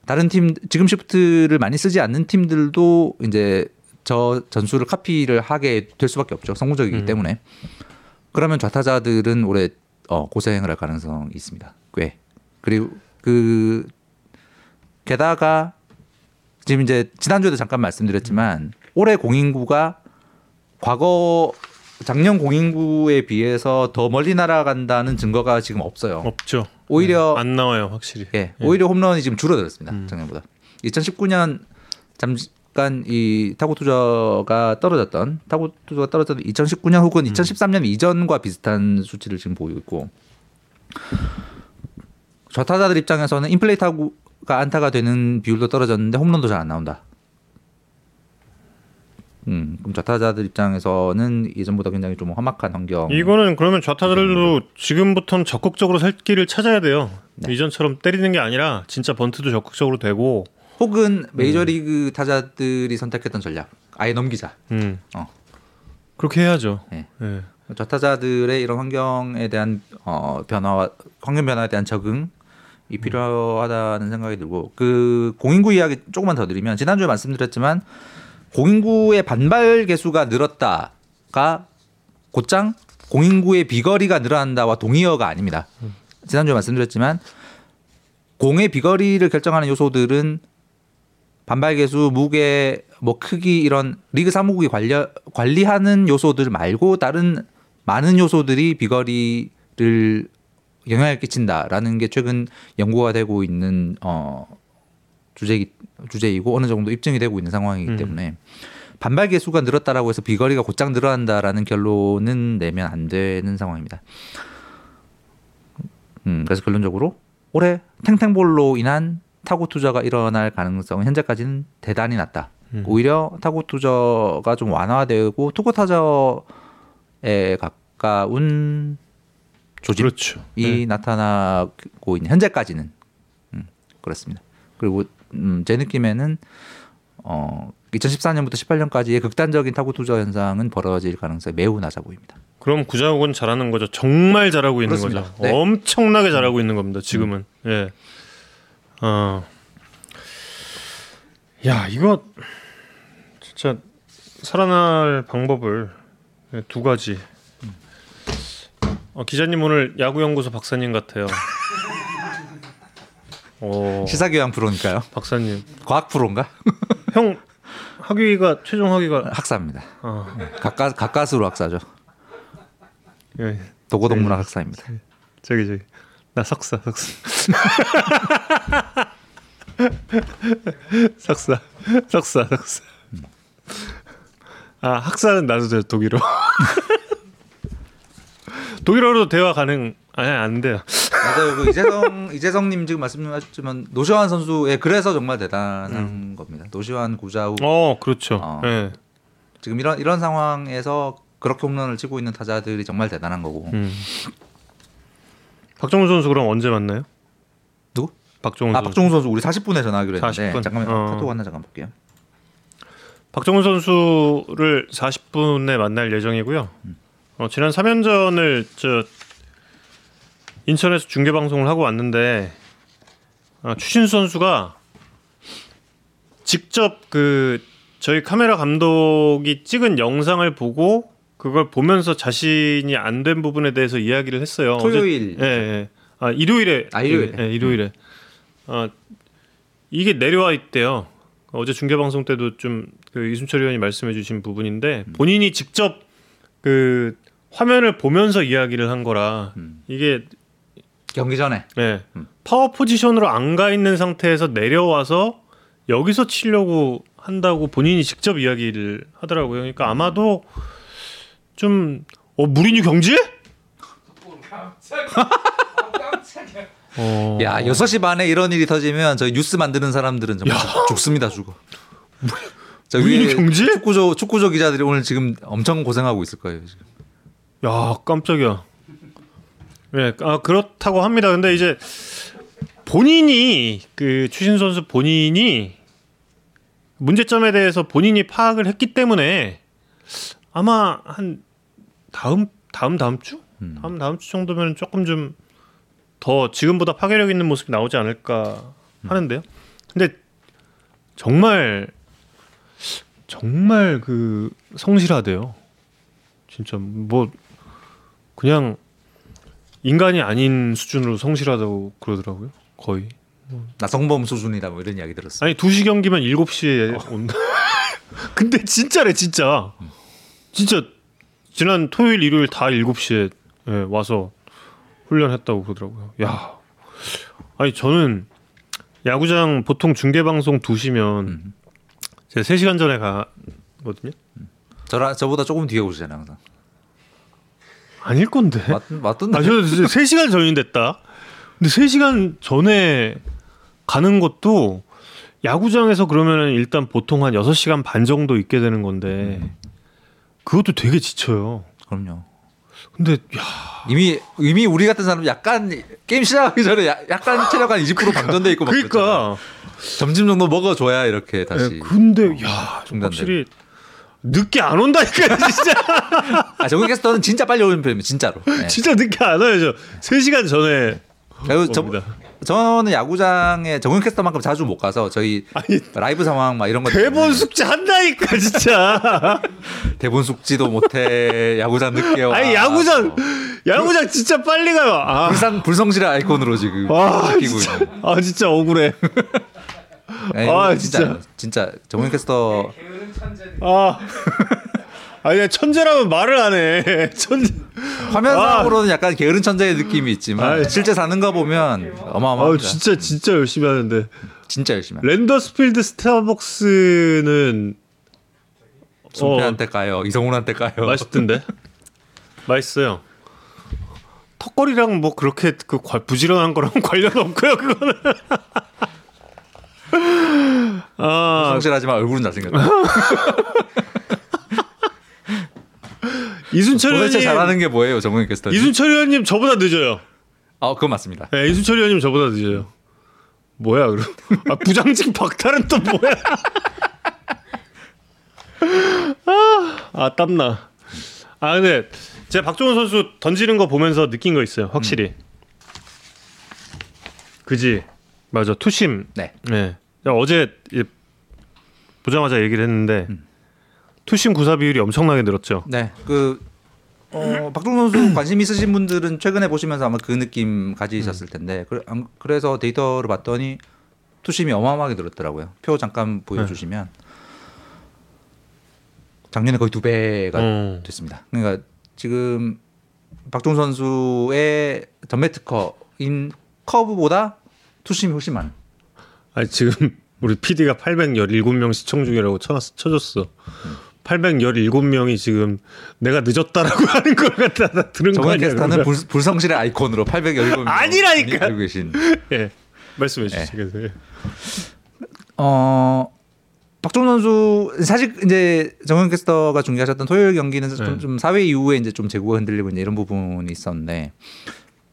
다른 팀, 지금 시프트를 많이 쓰지 않는 팀들도 이제 저 전술을 카피를 하게 될 수밖에 없죠. 성공적이기 음. 때문에. 그러면 좌타자들은 올해 어, 고생을 할 가능성이 있습니다. 꽤. 그리고 그 게다가 지금 이제 지난주에도 잠깐 말씀드렸지만 올해 공인구가 과거 작년 공인구에 비해서 더 멀리 날아간다는 증거가 지금 없어요. 없죠. 오히려 네, 안 나와요, 확실히. 예, 예. 오히려 홈런이 지금 줄어들었습니다. 음. 작년보다. 이천십구 년 잠깐 이 타구 투자가 떨어졌던 타구 투자가 떨어졌던 이천십구 년 혹은 음. 이천십삼 년 이전과 비슷한 수치를 지금 보이고 있고, 좌타자들 입장에서는 인플레이 타구가 안타가 되는 비율도 떨어졌는데 홈런도 잘 안 나온다. 음, 그럼 좌타자들 입장에서는 예전보다 굉장히 좀 험악한 환경. 이거는 그러면 좌타자들도 지금부터는 적극적으로 살 길을 찾아야 돼요. 네. 이전처럼 때리는 게 아니라 진짜 번트도 적극적으로 되고, 혹은 메이저리그 음. 타자들이 선택했던 전략 아예 넘기자. 음. 어. 그렇게 해야죠. 네. 네. 좌타자들의 이런 환경에 대한 어, 변화와 환경 변화에 대한 적응이 필요하다는 생각이 들고, 그 공인구 이야기 조금만 더 드리면, 지난주에 말씀드렸지만 공인구의 반발 개수가 늘었다가 곧장 공인구의 비거리가 늘어난다와 동의어가 아닙니다. 지난주에 말씀드렸지만 공의 비거리를 결정하는 요소들은 반발 개수, 무게, 뭐 크기 이런 리그 사무국이 관리, 관리하는 요소들 말고 다른 많은 요소들이 비거리를 영향을 끼친다라는 게 최근 연구가 되고 있는 어, 주제기, 주제이고 어느 정도 입증이 되고 있는 상황이기 때문에 음. 반발 개수가 늘었다라고 해서 비거리가 곧장 늘어난다라는 결론은 내면 안 되는 상황입니다. 음, 그래서 결론적으로 올해 탱탱볼로 인한 타구 투자가 일어날 가능성은 현재까지는 대단히 낮다. 음. 오히려 타구 투자가 좀 완화되고 투구 타자에 가까운 조직이 그렇죠. 네. 나타나고 있는 현재까지는 음, 그렇습니다. 그리고 음, 제 느낌에는 어, 이천십사 년부터 십팔 년까지의 극단적인 타구 투자 현상은 벌어질 가능성이 매우 낮아 보입니다. 그럼 구자욱은 잘하는 거죠. 정말 잘하고 있는 그렇습니다. 거죠. 네. 엄청나게 잘하고 음. 있는 겁니다. 지금은. 음. 예. 어, 야 이거 진짜 살아날 방법을 두 가지. 어, 기자님 오늘 야구연구소 박사님 같아요. 어, 시사교양 프로니까요. 박사님. 과학 프로인가? 형 학위가 최종 학위가 학사입니다. 어. 가까 가까스로 학사죠. 예, 도고동문학 예. 학사입니다. 저기 저기. 나 석사 석사 석사 석사 석사 아 학사는 나눠져요 독일어 독일어로 대화 가능 아니 안 돼요. 맞아요. 그 이재성 이재성님 지금 말씀하셨지만 노시환 선수의 그래서 정말 대단한 음. 겁니다. 노시환 구자욱 어 그렇죠. 어, 네. 지금 이런 이런 상황에서 그렇게 홈런을 치고 있는 타자들이 정말 대단한 거고. 음. 박정훈 선수 그럼 언제 만나요? 누구? 박정훈 아, 선수. 박정훈 선수 우리 사십 분에 전화하기로 했는데 사십 분. 잠깐만 어. 카톡 왔나 잠깐 볼게요. 박정훈 선수를 사십 분에 만날 예정이고요. 음. 어, 지난 삼 연전을 저 인천에서 중계방송을 하고 왔는데 어, 추신수 선수가 직접 그 저희 카메라 감독이 찍은 영상을 보고 그걸 보면서 자신이 안 된 부분에 대해서 이야기를 했어요. 토요일. 어제, 예, 예. 아 일요일에. 아 일요일에. 예, 일요일에. 아 이게 내려와 있대요. 어제 중계 방송 때도 좀 그 이순철 의원이 말씀해주신 부분인데 본인이 직접 그 화면을 보면서 이야기를 한 거라 이게 경기 전에. 예. 음. 파워 포지션으로 안 가 있는 상태에서 내려와서 여기서 치려고 한다고 본인이 직접 이야기를 하더라고요. 그러니까 아마도. 좀 어, 무리뉴 경지? 어... 야 여섯 시 반에 이런 일이 터지면 저 뉴스 만드는 사람들은 정말 야... 죽습니다 죽어. 무리뉴 경지? 축구조 축구조 기자들이 오늘 지금 엄청 고생하고 있을 거예요 지금. 야 깜짝이야. 네, 아 그렇다고 합니다. 근데 이제 본인이 그 추신 선수 본인이 문제점에 대해서 본인이 파악을 했기 때문에. 아마 한 다음 다음 다음 주 음. 다음 다음 주 정도면 조금 좀 더 지금보다 파괴력 있는 모습이 나오지 않을까 하는데요. 음. 근데 정말 정말 그 성실하대요. 진짜 뭐 그냥 인간이 아닌 수준으로 성실하다고 그러더라고요. 거의 나성범 수준이다 뭐 이런 이야기 들었어요. 아니 두 시 경기면 일곱 시에 어. 온다. 근데 진짜래 진짜. 음. 진짜 지난 토요일 일요일 다 일곱 시에 예, 와서 훈련했다고 그러더라고요. 야, 아니 저는 야구장 보통 중계방송 두 시면 음. 제가 세 시간 전에 가거든요. 저라 저보다 조금 뒤에 오시잖아요 항상. 아닐 건데. 맞, 맞던데. 아, 저 세 시간 전이 됐다. 근데 세 시간 전에 가는 것도 야구장에서 그러면은 일단 보통 한 여섯 시간 반 정도 있게 되는 건데. 음. 그것도 되게 지쳐요. 그럼요. 근데 야... 이미 이미 우리 같은 사람 약간 게임 시작하기 전에 야, 약간 체력 한 이십 퍼센트 그러니까, 방전돼 있고 막 그러니까 점심 정도 먹어줘야 이렇게 다시. 네, 근데 어, 야, 확실히 늦게 안 온다니까요, 진짜. 아, 정근 캐스터는 진짜 빨리 오는 편입니다, 진짜로. 네. 진짜 늦게 안 와요, 저. 세 시간 전에. 아유, 저, 저는 야구장에 정근 캐스터만큼 자주 못 가서 저희 아니, 라이브 상황 막 이런 거 대본 숙지 한다니까 진짜. 대본 숙지도 못해. 야구장 늦게 와. 아니 야구장 야구장 진짜 빨리 가요. 아. 불상 불성실의 아이콘으로 지금 아 진짜, 아, 진짜 억울해. 아니, 아 진짜 진짜 정근 캐스터 아 아니 천재라면 말을 안 해. 천재. 화면상으로는 아. 약간 게으른 천재의 느낌이 있지만 아이, 실제 사는 거 보면 어마어마합니다. 아, 진짜 진짜 열심히 하는데. 진짜 열심히. 랜더스필드 스타벅스는 손배한테 어, 까요. 이성훈한테 까요. 맛있던데. 맛있어요. 턱걸이랑 뭐 그렇게 그 부지런한 거랑 관련 없고요. 그거는. 아, 성실하지만 얼굴은 잘생겼다. 이순철 도대체 의원님 잘하는 게 뭐예요, 정근우 캐스터? 이순철 의원님 저보다 늦어요. 아, 그건 맞습니다. 네, 이순철 의원님 저보다 늦어요. 뭐야, 그럼? 아, 부장직 박탈은 또 뭐야? 아, 아, 땀나. 아, 근데 제가 박종훈 선수 던지는 거 보면서 느낀 거 있어요, 확실히. 음. 그지, 맞아, 투심. 네. 네. 어제 보자마자 얘기를 했는데. 음. 투심 구사 비율이 엄청나게 늘었죠. 네, 그 어, 박종훈 선수 관심 있으신 분들은 최근에 보시면서 아마 그 느낌 가지셨을 텐데 그, 안, 그래서 데이터를 봤더니 투심이 어마어마하게 늘었더라고요. 표 잠깐 보여주시면 작년에 거의 두 배가 음. 됐습니다. 그러니까 지금 박종훈 선수의 전매특허인 커브보다 투심이 훨씬 많아요. 아니 지금 우리 피디가 팔백십칠 명 시청 중이라고 쳐놨, 쳐줬어. 음. 팔백십칠 명이 지금 내가 늦었다라고 하는 걸 갖다 들은 거 아니야? 정원캐스터는 불성실의 아이콘으로 팔백십칠 명 아니라니까. 알고 계신. 예, 말씀해 주시겠어요? 네. 예. 어, 박종훈 선수 사실 이제 정원캐스터가 중계하셨던 토요일 경기는 네. 좀, 좀 사회 이후에 이제 좀 제구가 흔들리고 이제 이런 부분이 있었는데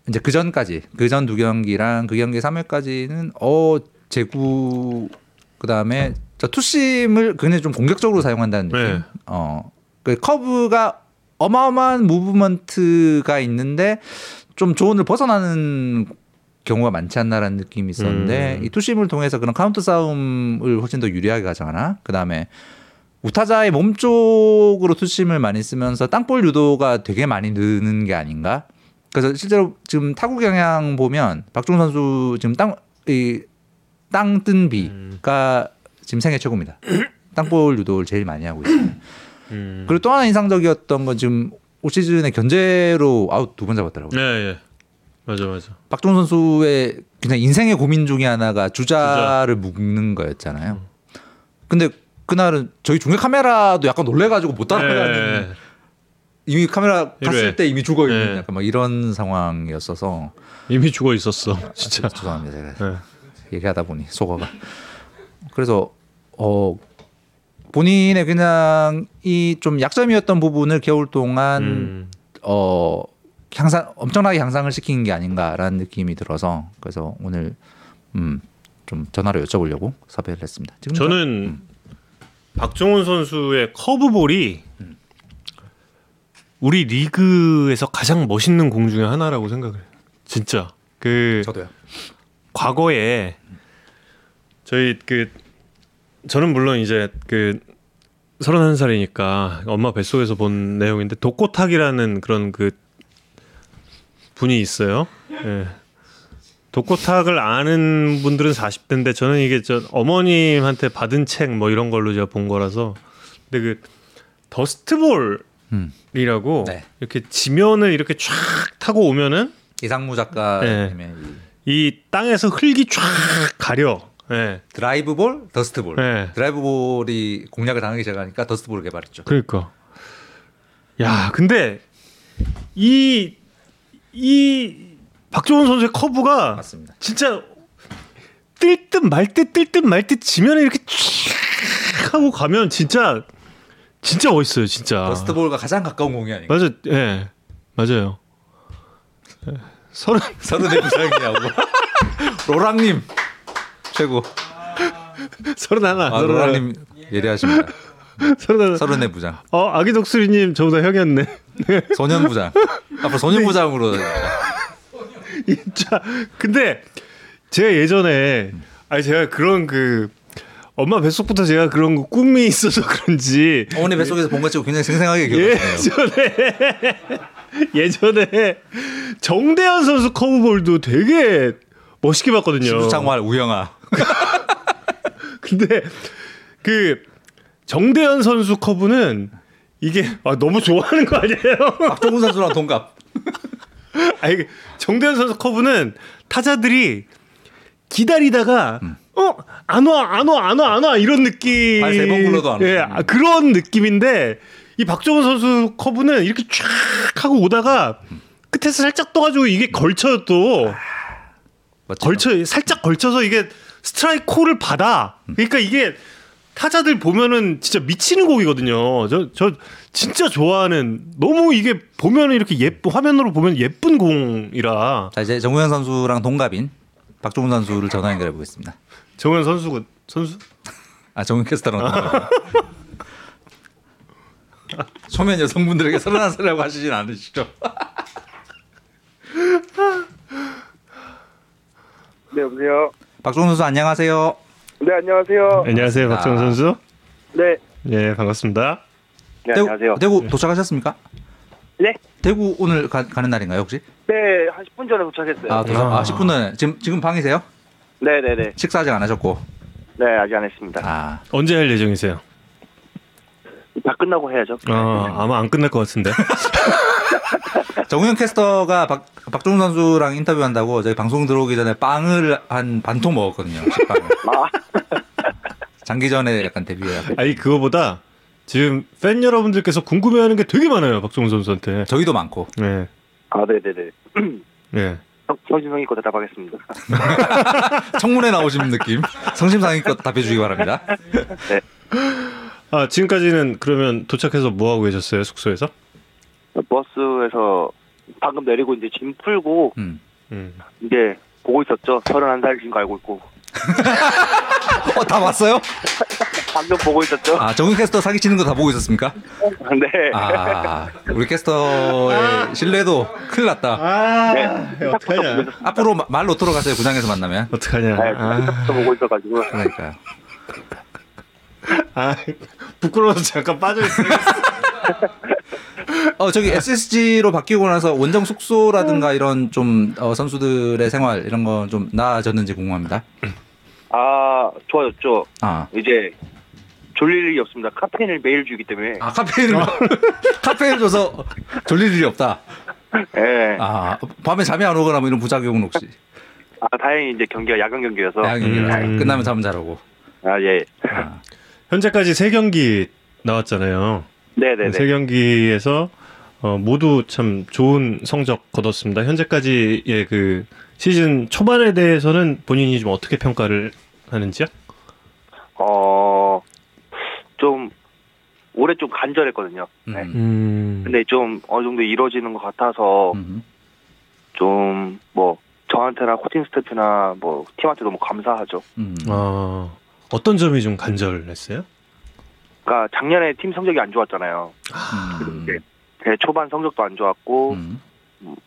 이제 그 전까지 그 전 두 경기랑 그 경기 삼 회까지는 어. 제구 그다음에 저 투심을 굉장히 좀 공격적으로 사용한다는 느낌. 네. 어, 그 커브가 어마어마한 무브먼트가 있는데 좀 조언을 벗어나는 경우가 많지 않나라는 느낌이 있었는데 음. 이 투심을 통해서 그런 카운트 싸움을 훨씬 더 유리하게 가져가나. 그다음에 우타자의 몸쪽으로 투심을 많이 쓰면서 땅볼 유도가 되게 많이 느는 게 아닌가. 그래서 실제로 지금 타구 경향 보면 박종훈 선수 지금 땅 이 땅 뜬 비가 음. 지금 생애 최고입니다. 땅볼 유도를 제일 많이 하고 있어요. 음. 그리고 또 하나 인상적이었던 건 지금 올 시즌에 견제로 아웃 두 번 잡았더라고요. 네, 네. 맞아, 맞아. 박종훈 선수의 그냥 인생의 고민 중에 하나가 주자를 주자. 묶는 거였잖아요. 음. 근데 그날은 저희 중계 카메라도 약간 놀래가지고 못 따라가는 네. 이미 카메라 갔을 이래. 때 이미 죽어 있는 네. 약간 막 이런 상황이었어서 이미 죽어 있었어, 진짜. 아, 죄송합니다, 제가. 네. 얘기하다 보니 속어가 그래서 어 본인의 그냥 이 좀 약점이었던 부분을 겨울 동안 음. 어 향상 엄청나게 향상을 시킨 게 아닌가라는 느낌이 들어서 그래서 오늘 음 좀 전화로 여쭤보려고 섭외를 했습니다. 지금 저는 음. 박종훈 선수의 커브볼이 음. 우리 리그에서 가장 멋있는 공 중에 하나라고 생각해요. 진짜 그 저도요. 과거에 저희 그 저는 물론 이제 그 서른한 살이니까 엄마 뱃속에서 본 내용인데 독고탁이라는 그런 그 분이 있어요. 예. 독고탁을 아는 분들은 사십 대인데 저는 이게 저 어머님한테 받은 책 뭐 이런 걸로 제가 본 거라서 근데 그 더스트볼이라고 음. 네. 이렇게 지면을 이렇게 쫙 타고 오면은 이상무 작가님의 예. 이 땅에서 흙이 쫙 가려. 네. 드라이브볼, 더스트볼. 네. 드라이브볼이 공략을 당하기 시작하니까 더스트볼을 개발했죠. 그러니까. 야, 근데 이, 이 박종훈 선수의 커브가 맞습니다. 진짜 뜰 듯 말 듯 뜰 듯 말 듯 지면에 이렇게 쫙 하고 가면 진짜 진짜 멋있어요, 진짜. 더스트볼과 가장 가까운 공이 아닌가. 맞아, 예, 네. 맞아요. 서른 서른의 부상이냐고 로랑님 최고 서른 하나 아, 로랑님 예리하십니다 서른의 부장. 어, 아기 독수리님 저보다 형이었네. 소년 부장. 앞으로 소년 부장으로. 진짜. 근데 제가 예전에 아니 제가 그런 그 엄마 뱃속부터 제가 그런 거 꿈이 있어서 그런지 어머니 뱃속에서 본 것 치고 굉장히 생생하게 기억하시네요. 예전에 예전에 정대현 선수 커브볼도 되게 멋있게 봤거든요. 시부창활 우영아. 근데 그 정대현 선수 커브는 이게 아, 너무 좋아하는 거 아니에요? 박종훈 선수랑 동갑. 아니 정대현 선수 커브는 타자들이 기다리다가 음. 어? 안 와, 안 와, 안 와, 안 와 이런 느낌. 아, 세 번 굴러도 안 와. 예, 아, 그런 느낌인데 이 박정훈 선수 커브는 이렇게 쫙 하고 오다가 끝에서 살짝 떠가지고 이게 걸쳐요 또. 맞죠? 걸쳐 살짝 걸쳐서 이게 스트라이크 콜을 받아. 그러니까 이게 타자들 보면은 진짜 미치는 공이거든요. 저, 저 진짜 좋아하는 너무 이게 보면은 이렇게 예쁜 화면으로 보면 예쁜 공이라. 자 이제 정우영 선수랑 동갑인 박종훈 선수를 전화 연결해 보겠습니다. 정우영 선수 선수? 아 정우영 캐스터랑 아. 초면 여성분들에게 서른한 살이라고 하시진 않으시죠? 네, 여보세요. 박종훈 선수 안녕하세요. 네, 안녕하세요. 안녕하세요, 박종훈 선수. 네. 네, 반갑습니다. 네, 대구, 안녕하세요. 대구 도착하셨습니까? 네. 대구 오늘 가, 가는 날인가요, 혹시? 네, 한 십 분 전에 도착했어요. 아, 도착, 아, 십 분 전에. 지금 지금 방이세요? 네, 네, 네. 식사 아직 안 하셨고? 네, 아직 안 했습니다. 아, 언제 할 예정이세요? 다 끝나고 해야죠. 아, 아마 안 끝날 것 같은데. 정우영 캐스터가 박, 박종훈 선수랑 인터뷰한다고 저희 방송 들어오기 전에 빵을 한 반통 먹었거든요. 아. 장기 전에 약간 데뷔해야. 아니 그거보다 지금 팬 여러분들께서 궁금해하는 게 되게 많아요. 박종훈 선수한테. 저희도 많고. 네. 아 네네네. 네. 성심성의껏 대답하겠습니다. 청문회 나오신 느낌. 성심성의껏 답해주시기 바랍니다. 네. 아 지금까지는 그러면 도착해서 뭐 하고 계셨어요? 숙소에서? 버스에서 방금 내리고 이제 짐 풀고 음. 음. 이제 보고 있었죠. 서른한 살인 거 알고 있고. 어, 다 봤어요? 방금 보고 있었죠. 아, 정훈 캐스터 사기치는 거 다 보고 있었습니까? 네. 아, 우리 캐스터의 신뢰도 큰일 났다. 아, 네. 어떡하냐. 앞으로 말로 돌아가세요. 구장에서 만나면. 어떡하냐. 네, 아, 보고 있어가지고. 그러니까요. 아, 부끄러워서 잠깐 빠져있어요. 어 저기 에스에스지로 바뀌고 나서 원정 숙소라든가 이런 좀 어, 선수들의 생활 이런 건 좀 나아졌는지 궁금합니다. 아 좋아졌죠. 아 이제 졸릴 일이 없습니다. 카페인을 매일 주기 때문에. 아 카페인을 어. 카페인 줘서 졸릴 일이 없다. 예. 네. 아 밤에 잠이 안 오거나 뭐 이런 부작용은 혹시? 아 다행히 이제 경기가 야간 경기여서. 야간 경기라서 음. 끝나면 잠 잘 오고. 아 예. 아. 현재까지 세 경기 나왔잖아요. 네네네. 세 경기에서 어, 모두 참 좋은 성적 거뒀습니다. 현재까지의 그 시즌 초반에 대해서는 본인이 좀 어떻게 평가를 하는지요? 어, 좀 올해 좀 간절했거든요. 네. 음. 근데 좀 어느 정도 이루어지는 것 같아서 음. 좀 뭐 저한테나 코칭 스태프나 뭐 팀한테 너무 감사하죠. 음. 어, 어떤 점이 좀 간절했어요? 그러니까 작년에 팀 성적이 안 좋았잖아요. 음. 네, 초반 성적도 안 좋았고 음.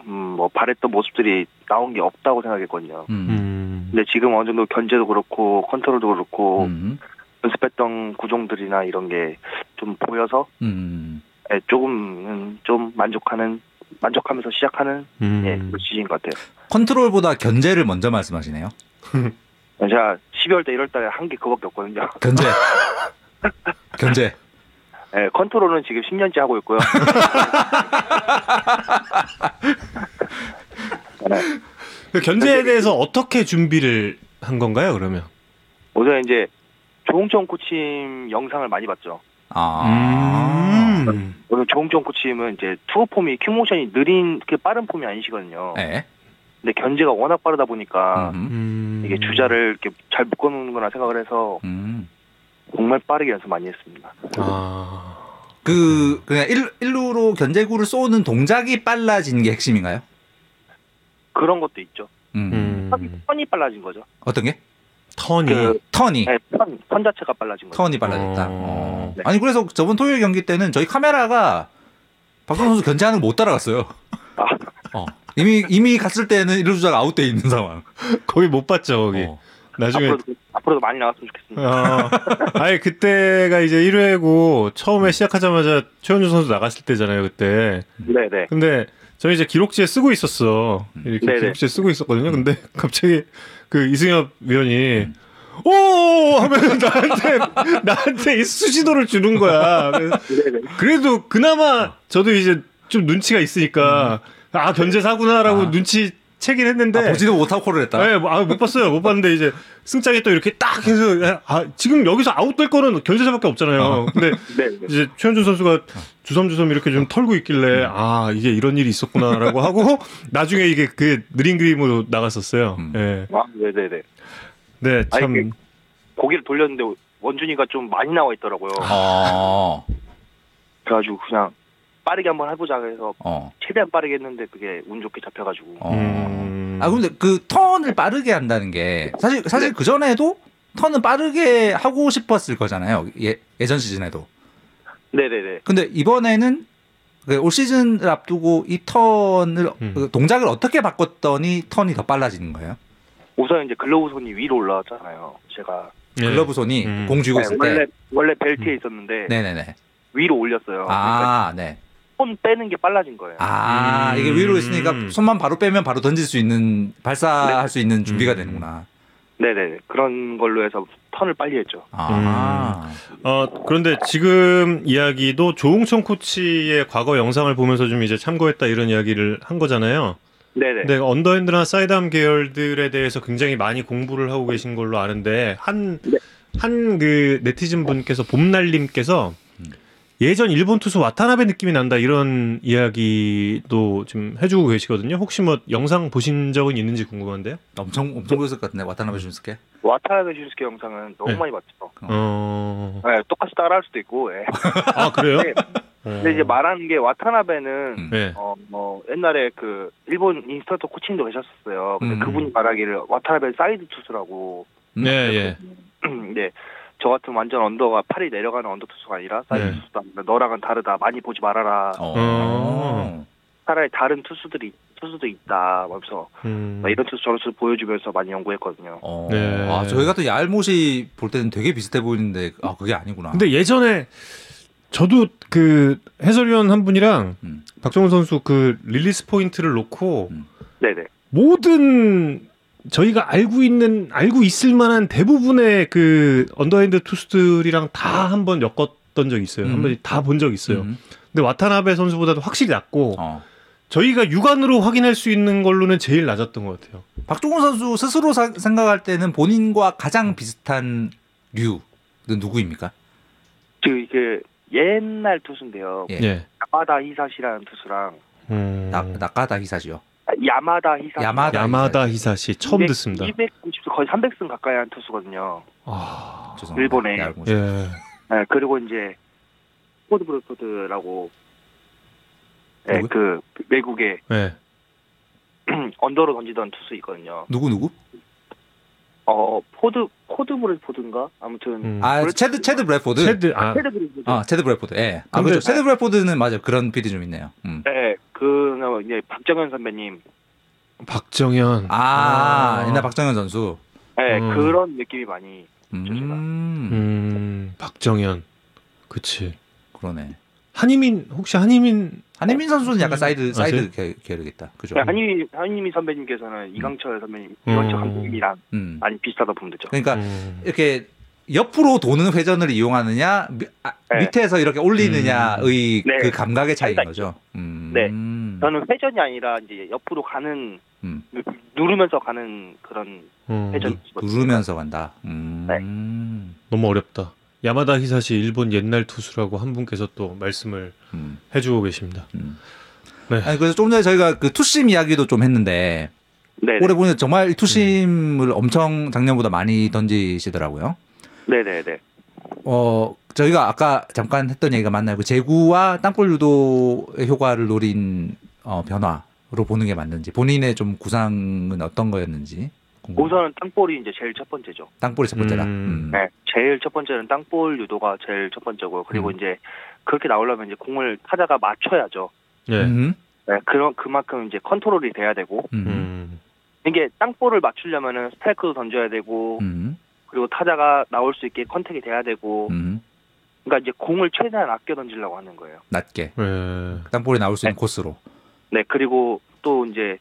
음, 뭐 바랬던 모습들이 나온 게 없다고 생각했거든요. 음. 근데 지금 어느 정도 견제도 그렇고 컨트롤도 그렇고 음. 연습했던 구종들이나 이런 게 좀 보여서 음. 네, 조금 좀 만족하는 만족하면서 시작하는 음. 예, 그 시즌인 것 같아요. 컨트롤보다 견제를 먼저 말씀하시네요. 제가 십이월 때 일월 달에 한 게 그거밖에 없거든요. 견제. 견제. 네, 컨트롤은 지금 십 년째 하고 있고요. 네. 견제에 대해서 어떻게 준비를 한 건가요, 그러면? 우선 이제 조홍천 코치님 영상을 많이 봤죠. 아. 음. 오늘 조홍천 코치님은 이제 투어 폼이 큐모션이 느린 그 빠른 폼이 아니시거든요. 네. 근데 견제가 워낙 빠르다 보니까 음. 이게 주자를 이렇게 잘 묶어놓는 거나 생각을 해서. 음. 정말 빠르게 연습 많이 했습니다. 아, 그 그냥 일, 일루로 견제구를 쏘는 동작이 빨라진 게 핵심인가요? 그런 것도 있죠. 음. 턴이 빨라진 거죠. 어떤 게? 턴이 그, 턴이 네, 턴, 턴 자체가 빨라진 거예요. 턴이 빨라졌다. 어... 네. 아니 그래서 저번 토요일 경기 때는 저희 카메라가 박정훈 선수 견제하는 걸 못 따라갔어요. 아. 어. 이미 이미 갔을 때는 일루주자가 아웃돼 있는 상황. 거의 못 봤죠 거기. 어. 나중에 앞으로도, 앞으로도 많이 나왔으면 좋겠습니다. 어. 아니 그때가 이제 일 회고 처음에 시작하자마자 최원준 선수 나갔을 때잖아요 그때. 네네. 근데 저는 이제 기록지에 쓰고 있었어. 이렇게 네네. 기록지에 쓰고 있었거든요. 근데 갑자기 그 이승엽 위원이 오 하면 나한테 나한테 이 수시도를 주는 거야. 그래도 그나마 저도 이제 좀 눈치가 있으니까 아 견제사구나라고 아. 눈치 채긴 했는데 아, 보지도 못하고 콜을 했다. 네, 아, 못 봤어요. 못 봤는데 이제 승짝이 또 이렇게 딱 해서 아 지금 여기서 아웃될 거는 견제자밖에 없잖아요. 어. 근데 네, 네. 이제 최현준 선수가 주섬주섬 이렇게 좀 털고 있길래 아 이게 이런 일이 있었구나라고 하고 나중에 이게 그 느린 그림으로 나갔었어요. 음. 네. 아, 네, 네, 네. 네, 참 아니, 고개를 돌렸는데 원준이가 좀 많이 나와 있더라고요. 아. 그래가지고 그냥. 빠르게 한번 해보자 해서 어. 최대한 빠르게 했는데 그게 운 좋게 잡혀가지고. 음... 아 근데 그 턴을 빠르게 한다는 게 사실 사실 네. 그 전에도 턴은 빠르게 하고 싶었을 거잖아요. 예 예전 시즌에도. 네네네. 근데 이번에는 올 시즌을 앞두고 이 턴을 음. 그 동작을 어떻게 바꿨더니 턴이 더 빨라지는 거예요? 우선 이제 글로브 손이 위로 올라왔잖아요. 제가 네. 글로브 손이 음. 공 쥐고 네, 있을 원래, 때 원래 벨트에 있었는데. 네네네. 위로 올렸어요. 아 그러니까 네. 손 빼는 게 빨라진 거예요. 아 음. 이게 위로 있으니까 손만 바로 빼면 바로 던질 수 있는 발사할 네. 수 있는 준비가 음. 되는구나. 네네 그런 걸로 해서 턴을 빨리 했죠. 아 음. 어, 그런데 지금 이야기도 조응천 코치의 과거 영상을 보면서 좀 이제 참고했다 이런 이야기를 한 거잖아요. 네네. 근데 언더핸드나 사이드암 계열들에 대해서 굉장히 많이 공부를 하고 계신 걸로 아는데 한 한 그 네. 네티즌 분께서 봄날님께서 예전 일본 투수 와타나베 느낌이 난다 이런 이야기도 좀 해주고 계시거든요. 혹시 뭐 영상 보신 적은 있는지 궁금한데요. 엄청 엄청 보셨을 것 같은데 와타나베 주니스케. 와타나베 주니스케 영상은 너무 네. 많이 봤죠. 어. 네, 똑같이 따라할 수도 있고. 네. 아 그래요? 네. 근데 이제 말하는 게 와타나베는 네. 어, 뭐 옛날에 그 일본 인스턴트 코칭도 계셨었어요. 근데 음. 그분이 말하기를 와타나베 사이드 투수라고. 네. 예. 네. 저 같은 완전 언더가 팔이 내려가는 언더 투수가 아니라 사이드 네. 투수다. 너랑은 다르다. 많이 보지 말아라. 어. 차라리 다른 투수들이 투수도 있다. 그래서 음. 이런 투수 저런 투수 보여주면서 많이 연구했거든요. 어. 네. 아 저희가 또 얄못이 볼 때는 되게 비슷해 보이는데 아 그게 아니구나. 근데 예전에 저도 그 해설위원 한 분이랑 음. 박정훈 선수 그 릴리스 포인트를 놓고 음. 네네 모든 저희가 알고 있는 알고 있을 만한 대부분의 그 언더핸드 투수들이랑 다 한번 엮었던 적이 있어요. 음. 한번 다 본 적이 있어요. 음. 근데 와타나베 선수보다도 확실히 낮고 어. 저희가 육안으로 확인할 수 있는 걸로는 제일 낮았던 것 같아요. 박종훈 선수 스스로 사, 생각할 때는 본인과 가장 비슷한 류는 누구입니까? 그 이게 옛날 투수인데요. 예. 야마다 히사시라는 투수랑 음. 나, 나가다 히사시요. 야마다 히사시. 야마다, 야마다 히사시. 히사시 처음 이백, 듣습니다. 이백구십 도 거의 삼백 승 가까이 한 투수거든요. 아, 일본에. 예. 네, 그리고 이제 포드 브래포드라고 네, 그 외국에 네. 언더로 던지던 투수 있거든요. 누구 누구? 어 포드 포드 브래포드인가 아무튼 음. 아 브레... 체드 체드 브래포드 체드 아 체드 브래포드 아 체드 브래포드 예 아 그렇죠 체드 브래포드는 맞아요 그런 필이 좀 있네요. 음. 네 그 이제 박정현 선배님 박정현 아, 아. 옛날 박정현 선수 네 음. 그런 느낌이 많이 있죠, 제가. 음. 음 박정현 그치 그러네 한희민 혹시 한희민 한희민 선수는 약간 사이드 사이드 계열이겠다. 그죠? 한희민 한희민 선배님께서는 이강철 선배님, 이강철 음. 감독님이랑 음. 많이 비슷하다 보면 되죠. 그러니까 음. 이렇게 옆으로 도는 회전을 이용하느냐, 미, 아, 네. 밑에서 이렇게 올리느냐의 음. 네. 그 감각의 차이인 거죠. 음. 네, 저는 회전이 아니라 이제 옆으로 가는 음. 누르면서 가는 그런 음. 회전. 누, 누르면서 간다. 음. 네. 너무 어렵다. 야마다 히사시 일본 옛날 투수라고 한 분께서 또 말씀을 음. 해주고 계십니다. 음. 네. 아니 그래서 좀 전에 저희가 그 투심 이야기도 좀 했는데 네네. 올해 보면 정말 투심을 음. 엄청 작년보다 많이 던지시더라고요. 네네네. 어 저희가 아까 잠깐 했던 얘기가 맞나요? 그 제구와 땅볼 유도의 효과를 노린 어, 변화로 보는 게 맞는지 본인의 좀 구상은 어떤 거였는지. 음. 우선은 땅볼이 이제 제일 첫 번째죠. 땅볼이 첫 번째다. 음. 네, 제일 첫 번째는 땅볼 유도가 제일 첫 번째고, 그리고 음. 이제 그렇게 나오려면 이제 공을 타자가 맞춰야죠. 예. 음. 네, 그런 그만큼 이제 컨트롤이 돼야 되고, 음. 이게 땅볼을 맞추려면은 스트라이크도 던져야 되고, 음. 그리고 타자가 나올 수 있게 컨택이 돼야 되고. 음. 그러니까 이제 공을 최대한 아껴 던지려고 하는 거예요. 낮게. 음. 땅볼이 나올 수 있는 네. 코스로. 네, 그리고 또 이제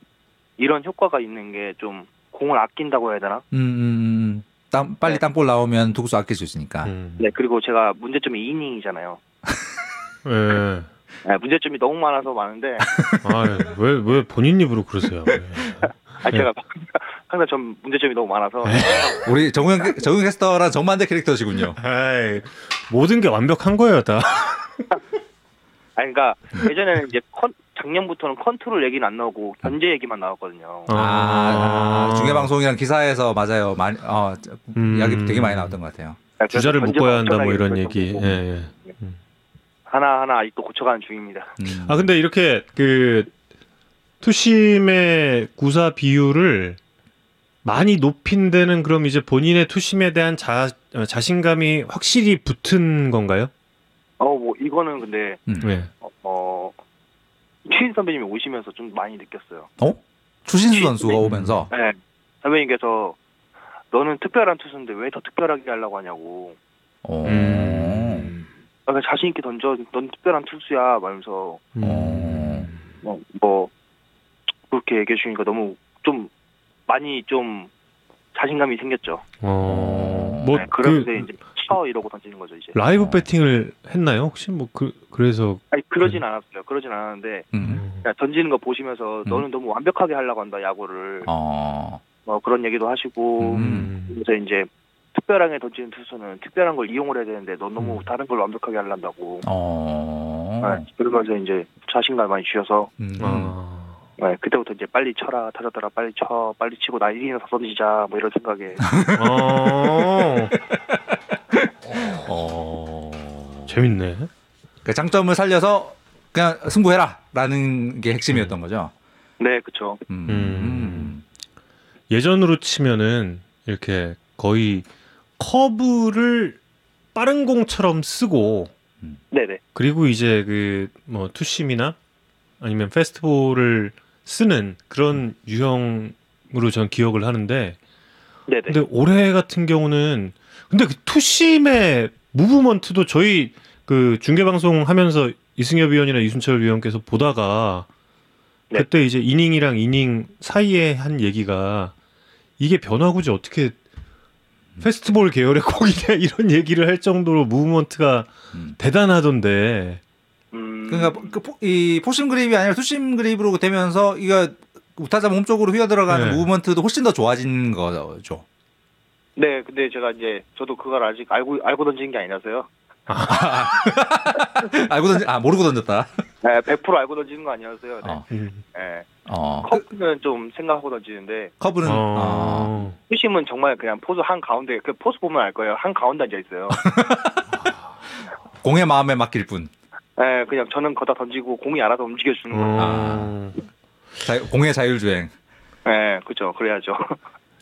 이런 효과가 있는 게 좀 공을 아낀다고 해야 되나? 음, 땀, 빨리 네. 땅볼 나오면 투구수 아낄 수 있으니까. 음. 네, 그리고 제가 문제점이 이닝이잖아요. 네. 네, 문제점이 너무 많아서 많은데. 아, 왜, 왜 본인 입으로 그러세요? 아, 제가 항상 좀 문제점이 너무 많아서. 우리 정우영 정우영 캐스터랑 정반대 캐릭터시군요. 에이, 모든 게 완벽한 거예요, 다. 아니, 그러니까 예전에는 이제 컨, 작년부터는 컨트롤 얘기는 안 나오고 견제 얘기만 나왔거든요. 아, 아 중계 방송이랑 기사에서 맞아요. 많이 어, 음. 이야기 되게 많이 나왔던 것 같아요. 아, 주자를 묶어야 한다 뭐 이런 얘기. 예, 예. 음. 하나 하나 아직도 고쳐가는 중입니다. 음. 아 근데 이렇게 그 투심의 구사 비율을 많이 높인 데는 그럼 이제 본인의 투심에 대한 자, 자신감이 확실히 붙은 건가요? 어, 뭐 이거는 근데 음. 네. 어, 어 추신수 선배님이 오시면서 좀 많이 느꼈어요. 어? 추신수 선수가 오면서? 네. 선배님께서 너는 특별한 투수인데 왜 더 특별하게 하려고 하냐고. 어. 음. 아, 자신 있게 던져. 넌 특별한 투수야. 말면서. 음. 뭐, 뭐 그렇게 얘기해 주니까 너무 좀 많이 좀 자신감이 생겼죠. 어, 뭐 네, 그런데 그, 이제 쳐 이러고 던지는 거죠 이제. 라이브 어. 배팅을 했나요 혹시 뭐 그 그래서? 아니 그러진 않았어요. 그러진 않았는데 음. 그냥 던지는 거 보시면서 너는 음. 너무 완벽하게 하려고 한다 야구를. 어. 뭐 그런 얘기도 하시고 음. 그래서 이제 특별하게 던지는 투수는 특별한 걸 이용을 해야 되는데 넌 너무 음. 다른 걸 완벽하게 하려고. 어. 네, 그러면서 이제 자신감 많이 주셔서. 음. 어. 네, 그때부터 이제 빨리 쳐라, 타자들아, 빨리 쳐, 빨리 치고 나이닝에서 던지자, 뭐 이런 생각에. 어. 어. 재밌네. 그러니까 장점을 살려서 그냥 승부해라라는 게 핵심이었던 음. 거죠. 네, 그렇죠. 음. 음. 예전으로 치면은 이렇게 거의 커브를 빠른 공처럼 쓰고, 음. 네네. 그리고 이제 그 뭐 투심이나 아니면 페스트볼을 쓰는 그런 유형으로 전 기억을 하는데, 네네. 근데 올해 같은 경우는 근데 그 투심의 무브먼트도 저희 그 중계 방송 하면서 이승엽 위원이나 이순철 위원께서 보다가 네. 그때 이제 이닝이랑 이닝 사이에 한 얘기가 이게 변화구지 어떻게 페스트볼 계열의 공이냐 이런 얘기를 할 정도로 무브먼트가 음. 대단하던데. 음... 그러니까 그 포, 이 포심 그립이 아니라 투심 그립으로 되면서 이거 타자 몸쪽으로 휘어들어가는 네. 무브먼트도 훨씬 더 좋아진 거죠. 네, 근데 제가 이제 저도 그걸 아직 알고 알고 던진 게 아니라서요. 아, 알고 던지, 아 모르고 던졌다. 네, 백 퍼센트 알고 던지는 거 아니라서요. 네. 어. 네. 어. 커브는 좀 생각하고 던지는데 커브는 어. 투심은 정말 그냥 포수 한 가운데 그 포수 보면 알 거예요. 한 가운데 앉아 있어요. 공의 마음에 맡길 뿐. 네, 그냥 저는 거다 던지고 공이 알아서 움직여주는 거. 아, 자, 공의 자율주행. 네, 그렇죠. 그래야죠.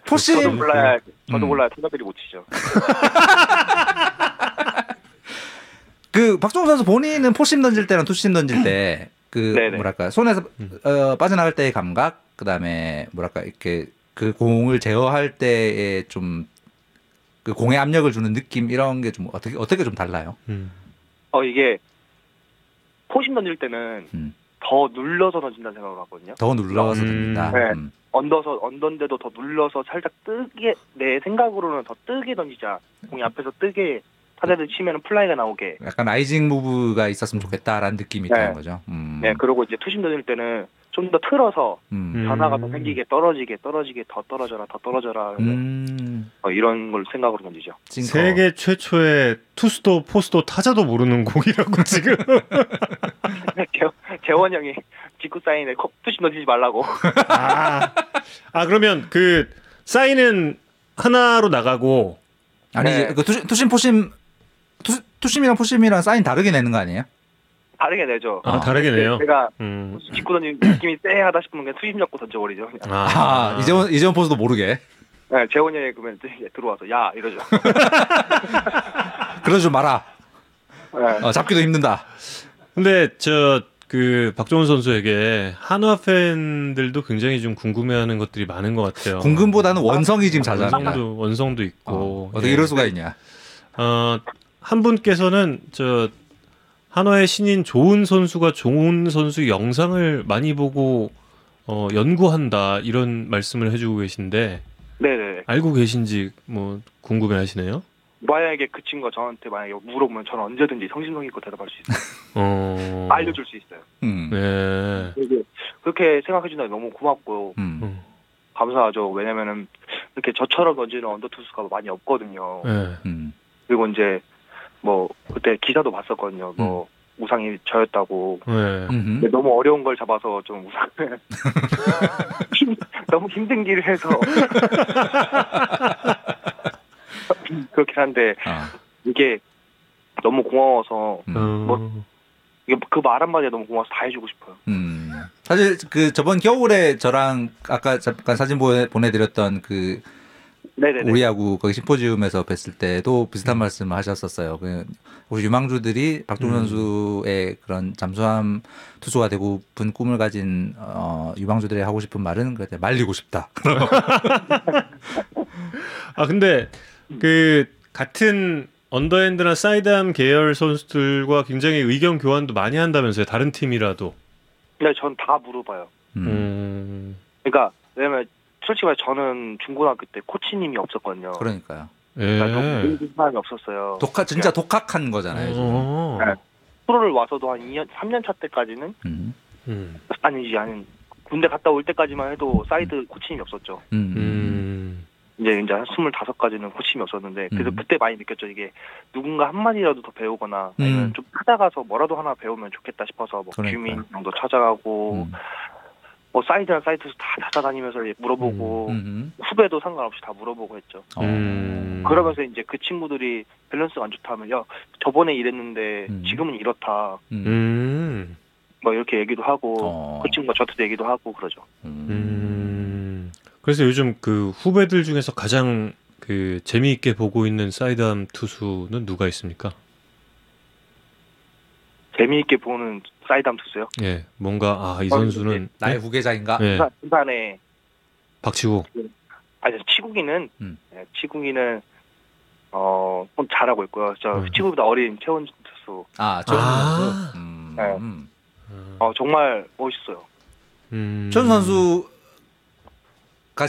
포심. 저도 몰라야, 음. 저도 몰라야 타자들이 못 치죠. 그 박종훈 선수 본인은 포심 던질 때랑 투심 던질 때 그 뭐랄까 손에서 어, 빠져나갈 때의 감각, 그 다음에 뭐랄까 이렇게 그 공을 제어할 때의 좀 그 공의 압력을 주는 느낌 이런 게 좀 어떻게 어떻게 좀 달라요? 음. 어 이게 포심 던질 때는 음. 더 눌러서 던진다는 생각을 하거든요. 더 눌러서 던진다. 음. 네. 음. 언더서 언던데도 더 눌러서 살짝 뜨게 내 생각으로는 더 뜨게 던지자. 공이 앞에서 뜨게 타자들 치면은 플라이가 나오게. 약간 라이징 무브가 있었으면 좋겠다라는 느낌이 네. 있다는 거죠. 음. 네. 그리고 이제 투심 던질 때는 좀 더 틀어서 음. 변화가 더 생기게 떨어지게 떨어지게 더 떨어져라 더 떨어져라 음. 어, 이런 걸 생각으로 던지죠. 세계 최초의 투수도 포수도 타자도 모르는 공이라고 지금 재원 형이 직구 사인에 투심 던지지 말라고. 아. 아 그러면 그 사인은 하나로 나가고 아니 네. 그 투심, 투심 포심 투, 투심이랑 포심이랑 사인 다르게 내는 거 아니에요? 다르게 내죠. 아, 다르게 내요? 제가 음. 직구 던지는 느낌이 쎄하다 싶으면 그냥 투심 잡고 던져버리죠. 그냥. 아, 아. 이재원, 이재원 포수도 모르게. 네, 재원이 그러면 들어와서 야 이러죠. 그러지 좀 마라. 네. 어, 잡기도 힘든다. 근데 저 그 박종훈 선수에게 한화 팬들도 굉장히 좀 궁금해하는 것들이 많은 것 같아요. 궁금보다는 원성이 지금 자자. 원성도 원성도 있고. 어, 어떻게 예. 이럴 수가 있냐. 어, 한 분께서는 저 한화의 신인 조은 선수가 종훈 선수 영상을 많이 보고 어, 연구한다 이런 말씀을 해주고 계신데. 네네. 알고 계신지 뭐 궁금해하시네요. 만약에 그 친구가 저한테 만약에 물어보면 저는 언제든지 성심성의껏 대답할 수 있어요. 어... 알려줄 수 있어요. 음. 네. 그렇게 생각해준다니 너무 고맙고 음. 감사하죠. 왜냐면은 이렇게 저처럼 던지는 언더투수가 많이 없거든요. 네. 음. 그리고 이제 뭐 그때 기사도 봤었거든요. 뭐 음. 우상이 저였다고. 네. 근데 너무 어려운 걸 잡아서 좀 우상을 너무 힘든 길을 해서 그렇긴 한데 아. 이게 너무 고마워서 음. 뭐 이게 그 말 한마디에 너무 고마워서 다 해주고 싶어요. 음. 사실 그 저번 겨울에 저랑 아까 잠깐 사진 보내드렸던 그 네네네. 우리하고 거기 심포지움에서 뵀을 때도 비슷한 음. 말씀을 하셨었어요. 그 유망주들이 박종훈 음. 선수의 그런 잠수함 투수가 되고픈 꿈을 가진 어, 유망주들이 하고 싶은 말은 그때 말리고 싶다. 아 근데 그 같은 언더핸드나 사이드암 계열 선수들과 굉장히 의견 교환도 많이 한다면서요? 다른 팀이라도? 네, 전 다 물어봐요. 음. 그러니까 왜냐면. 솔직히 말해 저는 중고등학교 때 코치님이 없었거든요. 그러니까요. 예. 그러니까 사람이 없었어요. 독학 진짜 독학한 거잖아요. 네. 프로를 와서도 한 이 년, 삼 년 차 때까지는 음. 음. 아니지 아니 군대 갔다 올 때까지만 해도 사이드 음. 코치님이 없었죠. 음. 음. 이제 이제 스물다섯까지는 코치님이 없었는데 그래서 음. 그때 많이 느꼈죠. 이게 누군가 한 마디라도 더 배우거나 음. 아니면 좀 찾아가서 뭐라도 하나 배우면 좋겠다 싶어서 뭐 그러니까. 규민 형도 찾아가고. 음. 뭐 사이드랑 사이트에서 다 찾아다니면서 물어보고 음, 후배도 상관없이 다 물어보고 했죠. 음. 그러면서 이제 그 친구들이 밸런스가 안 좋다면 야 저번에 이랬는데 음. 지금은 이렇다. 음. 뭐 이렇게 얘기도 하고 어. 그 친구가 저한테 얘기도 하고 그러죠. 음. 음. 그래서 요즘 그 후배들 중에서 가장 그 재미있게 보고 있는 사이드암 투수는 누가 있습니까? 재미있게 보는 사이드암 투수요? 예, 뭔가 아, 이 선수는 나의 네? 후계자인가? 예. 부산에 박지구. 아니 치국이는 음. 예, 치국이는 어 좀 잘하고 있고요. 저 음. 치국보다 어린 최원준 투수. 아, 최원준 아~ 선수. 음. 예. 음. 어 정말 멋있어요. 음. 최원 선수가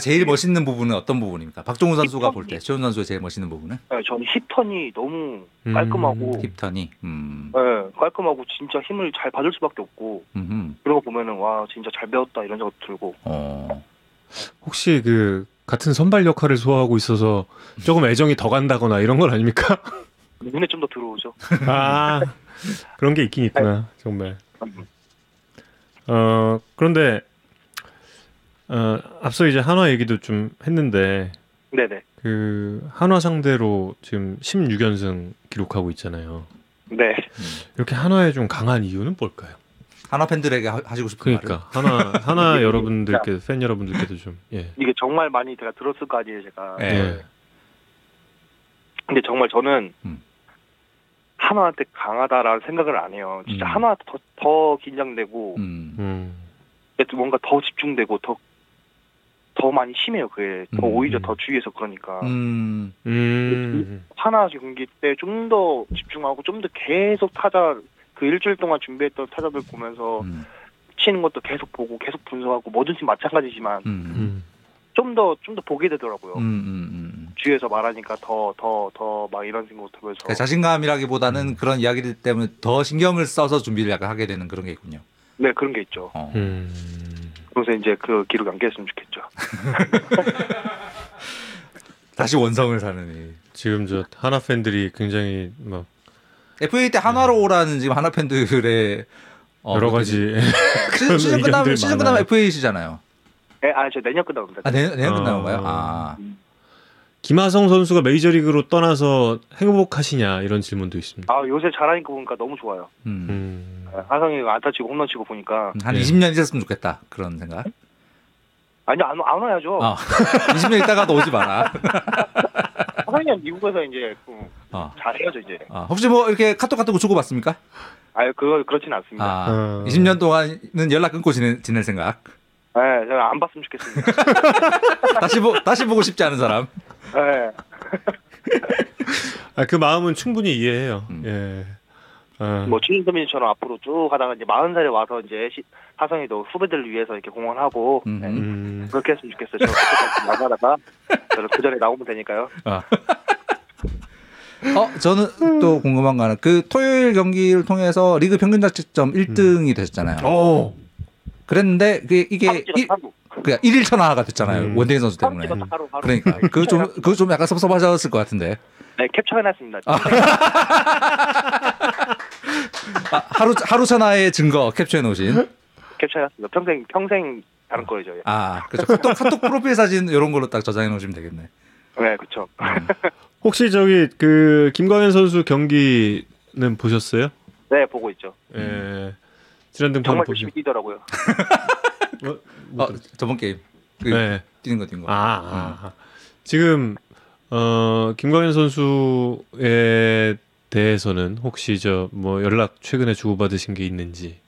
제일 멋있는 부분은 어떤 부분입니까? 박종훈 선수가 볼 때 최원 선수의 제일 멋있는 부분은? 예, 저는 힙턴이 너무 깔끔하고. 음. 힙턴이. 음. 네, 깔끔하고 진짜 힘을 잘 받을 수밖에 없고 음흠. 그런 거 보면은 와 진짜 잘 배웠다 이런 생각 들고 어. 혹시 그 같은 선발 역할을 소화하고 있어서 조금 애정이 더 간다거나 이런 건 아닙니까? 눈에 좀 더 들어오죠. 아 그런 게 있긴 있구나 정말. 어 그런데 어, 앞서 이제 한화 얘기도 좀 했는데 네네 그 한화 상대로 지금 십육 연승 기록하고 있잖아요. 네. 이렇게 한화에 좀 강한 이유는 뭘까요? 한화 팬들에게 하, 하시고 싶은 그러니까 말을. 그러니까 한화 한화 여러분들께 팬 여러분들께도 좀. 예. 이게 정말 많이 제가 들었을 거 아니에요 제가. 예. 예. 근데 정말 저는 음. 한화한테 강하다라는 생각을 안 해요. 진짜 음. 한화한테 더, 더 긴장되고 음. 뭔가 더 집중되고 더 더 많이 심해요. 그게 더 음. 오히려 더 주위에서 그러니까 음. 음. 하나 경기 때 좀 더 집중하고 좀 더 계속 타자 그 일주일 동안 준비했던 타자들 보면서 음. 치는 것도 계속 보고 계속 분석하고 뭐든 지 마찬가지지만 음. 좀 더 좀 더 보게 되더라고요. 음. 음. 주위에서 말하니까 더 더 더 막 이런 생각 들면서 그러니까 자신감이라기보다는 음. 그런 이야기들 때문에 더 신경을 써서 준비를 약간 하게 되는 그런 게 있군요. 네 그런 게 있죠. 어. 음. 그래서 이제 그 기록 안 깼으면 좋겠죠. 다시 원성을 사느니 지금 저 한화 팬들이 굉장히 막 에프에이 때 한화로 오라는 지금 한화 팬들의 어, 여러 가지 시즌, 시즌 끝나면 시즌 끝나면 에프에이시잖아요. 네, 아 저 내년 끝나옵니다. 아 내년 내년 끝나온가요? 아 김하성 선수가 메이저리그로 떠나서 행복하시냐 이런 질문도 있습니다. 아 요새 잘하니까 보니까 너무 좋아요. 음. 음. 하성이가 안타치고 홈런치고 보니까 한 네. 이십 년 있었으면 좋겠다 그런 생각. 아니, 안, 안 와야죠. 아, 이십 년 있다가도 오지 마라. 사장님 미국에서 이제 좀 어. 잘해야죠, 이제. 아, 혹시 뭐 이렇게 카톡 같은 거 주고받습니까? 아유, 그거 그렇진 않습니다. 아, 음. 이십 년 동안은 연락 끊고 지내, 지낼 생각? 네, 제가 안 봤으면 좋겠습니다. 다시, 보, 다시 보고 싶지 않은 사람? 네. 아, 그 마음은 충분히 이해해요. 음. 예. 어. 뭐 추신수 선배님처럼 앞으로 쭉 하다가 이제 마흔 살에 와서 이제 시, 하성이도 후배들을 위해서 이렇게 공헌하고 음. 음. 그렇게 했으면 좋겠어요. 저는 나가다가 저는 그 전에 나오면 되니까요. 아. 어, 저는 음. 또 궁금한 거 하나. 그 토요일 경기를 통해서 리그 평균 자책점 일 등이 됐잖아요. 오. 그랬는데 그게 이게 일, 그냥 일 일 천하가 됐잖아요. 음. 원대인 선수 때문에. 음. 하루, 하루. 그러니까 그거 좀 그거 좀 약간 섭섭하셨을 것 같은데. 네, 캡처해놨습니다. 아. 아, 하루 하루 천하의 증거 캡처해 놓으신. 캡처해놨습니다. 평생 평생 다른 거죠. 예. 아, 그렇죠. 카톡, 카톡 프로필 사진 이런 걸로 딱 저장해 놓으시면 되겠네. 네, 그렇죠. 음. 혹시 저기 그 김광현 선수 경기는 보셨어요? 네, 보고 있죠. 예, 음. 지난 등판 정말 열심히 뛰더라고요. 뭐, 뭐, 아, 저번 게임 그, 네. 뛰는 거 뛴 거. 아, 아. 아. 지금 어, 김광현 선수의 대해서는 혹시 저 뭐 연락 최근에 주고받으신 게 있는지?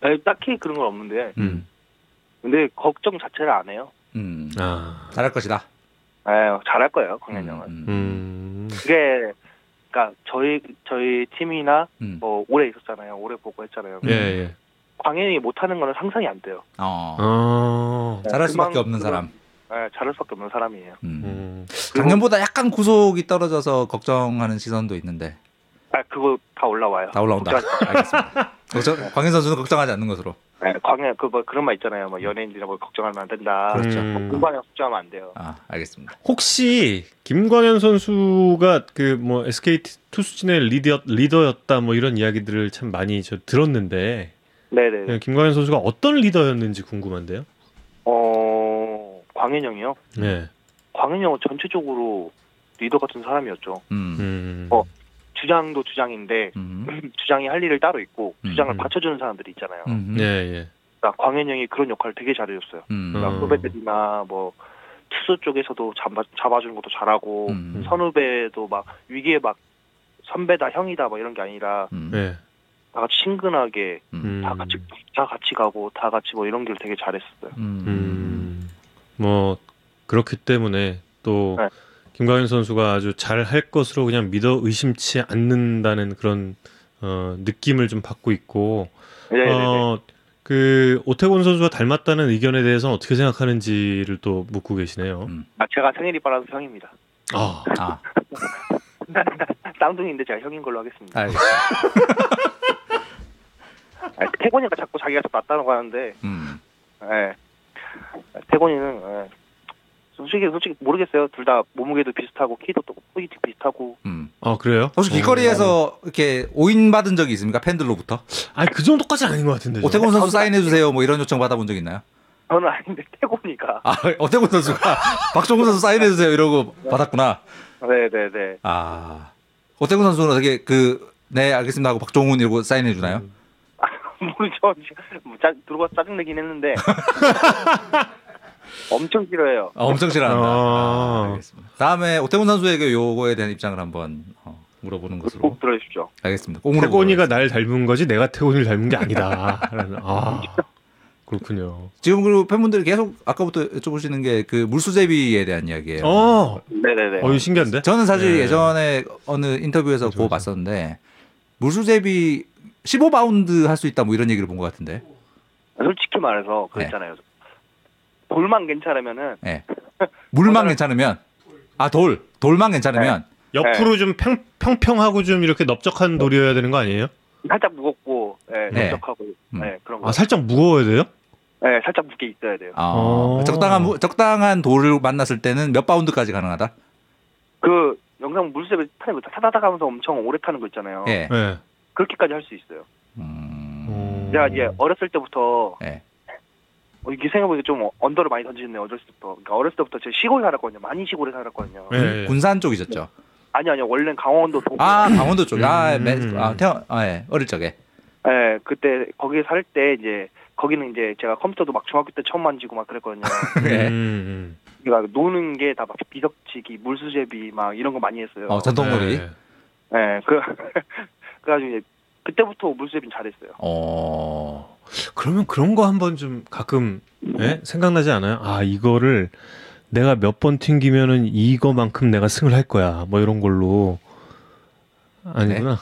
아니, 딱히 그런 건 없는데. 음. 근데 걱정 자체를 안 해요. 음. 아. 잘할 것이다. 네, 잘할 거예요, 광현 형은. 음. 음. 그게 그러니까 저희 저희 팀이나 음. 뭐 오래 있었잖아요. 오래 보고 했잖아요. 예, 예. 광현이 못하는 거는 상상이 안 돼요. 어. 어. 네, 잘할 수밖에 없는 사람. 네, 잘할 수밖에 없는 사람이에요. 음. 작년보다 약간 구속이 떨어져서 걱정하는 시선도 있는데. 아, 그거 다 올라와요. 다 올라온다. 알겠습니다. 걱정, 광현 선수는 걱정하지 않는 것으로. 네, 광현 그 뭐 그런 말 있잖아요. 뭐 연예인들이라고 뭐 걱정하면 안 된다. 그렇죠. 음. 김광현 걱정하면 안 돼요. 아, 알겠습니다. 혹시 김광현 선수가 그 뭐 에스케이 투수진의 리더 리더였다 뭐 이런 이야기들을 참 많이 저 들었는데. 네네. 김광현 선수가 어떤 리더였는지 궁금한데요. 어, 광현 형이요. 네. 광현 형은 전체적으로 리더 같은 사람이었죠. 음. 어. 주장도 주장인데 음. 주장이 할 일을 따로 있고 음. 주장을 받쳐주는 사람들이 있잖아요. 음. 예, 예. 그러니까 광현 형이 그런 역할을 되게 잘해줬어요. 음. 그러니까 후배들이나 뭐 투수 쪽에서도 잡아, 잡아주는 것도 잘하고 음. 선후배도 막 위기에 막 선배다 형이다 막 이런 게 아니라 음. 예. 다 같이 친근하게 음. 다 같이 다 같이 가고 다 같이 뭐 이런 걸 되게 잘했었어요. 음. 음. 뭐 그렇기 때문에 또. 네. 김광현 선수가 아주 잘할 것으로 그냥 믿어 의심치 않는다는 그런 어, 느낌을 좀 받고 있고 어, 그 오태곤 선수가 닮았다는 의견에 대해서는 어떻게 생각하는지를 또 묻고 계시네요. 음. 아, 제가 생일이 빨라서 형입니다. 아, 아. 쌍둥이인데 제가 형인 걸로 하겠습니다. 아, 태곤이가 자꾸 자기가 더 낫다고 하는데 음. 네. 태곤이는 네. 솔직히 솔직히 모르겠어요. 둘 다 몸무게도 비슷하고 키도 또 비슷하고. 음. 아, 그래요? 혹시 길거리에서 이렇게 오인 받은 적이 있습니까? 팬들로부터? 아니, 그 정도까지는 아닌 것 같은데. 오태곤 선수 사인해 주세요. 뭐 이런 요청 받아본 적 있나요? 저는 아닌데 태곤이가. 아, 오태곤 선수가 박종훈 선수 사인해 주세요 이러고 받았구나. 네, 네, 네. 아, 오태곤 선수는 어떻게 그 네 알겠습니다 하고 박종훈 이러고 사인해 주나요? 음. 아, 모르죠. 뭐 짜 들어가 짜증 내긴 했는데. 엄청 싫어해요. 아, 엄청 싫어한다. 아, 알겠습니다. 다음에 오태곤 선수에게 요거에 대한 입장을 한번 어, 물어보는 것으로. 꼭 들어주십시오. 알겠습니다. 태곤이가 날 닮은 거지 내가 태곤이를 닮은 게 아니다. 아, 그렇군요. 지금 그리고 팬분들이 계속 아까부터 여쭤보시는 게 그 물수제비에 대한 이야기예요. 어, 네네네. 어, 이거 신기한데? 저는 사실 네. 예전에 어느 인터뷰에서 보고 봤었는데 물수제비 십오 바운드 할 수 있다 뭐 이런 얘기를 본 것 같은데. 솔직히 말해서 그랬잖아요. 네. 돌만 괜찮으면은 네. 물만 괜찮으면 아 돌 돌만 괜찮으면 네. 옆으로 네. 좀 평, 평평하고 좀 이렇게 넓적한 돌이어야 되는 거 아니에요? 살짝 무겁고 네, 네. 넓적하고 음. 네, 그런 거. 아, 살짝 무거워야 돼요? 네, 살짝 무게 있어야 돼요. 아, 아. 적당한 적당한 돌을 만났을 때는 몇 바운드까지 가능하다? 그 영상 물수제비 타는 거 타다다 가면서 엄청 오래 타는 거 있잖아요. 네. 네. 그렇게까지 할 수 있어요. 음... 제가 이제 어렸을 때부터. 네. 이게 생각보다 좀 언더를 많이 던지셨네요. 어렸을 때부터. 그러니까 어렸을 때부터 제가 시골에 살았거든요. 많이 시골에 살았거든요. 네. 군산 쪽이셨죠? 아니요, 아니요. 원래는 강원도 쪽. 아, 강원도 쪽. 아, 음. 아, 태어, 아, 예. 어릴 적에. 예, 그때 거기 살 때 이제 거기는 이제 제가 컴퓨터도 막 중학교 때 처음 만지고 막 그랬거든요. 네. 음. 그러니까 노는 게 다 막 비석치기, 물수제비 막 이런 거 많이 했어요. 어, 전통놀이. 네. 네. 그 그래가지고 이제 그때부터 물수제비는 잘했어요. 어. 그러면 그런 거 한번 좀 가끔 네? 생각나지 않아요? 아, 이거를 내가 몇 번 튕기면은 이거만큼 내가 승을 할 거야. 뭐 이런 걸로. 아니구나. 네?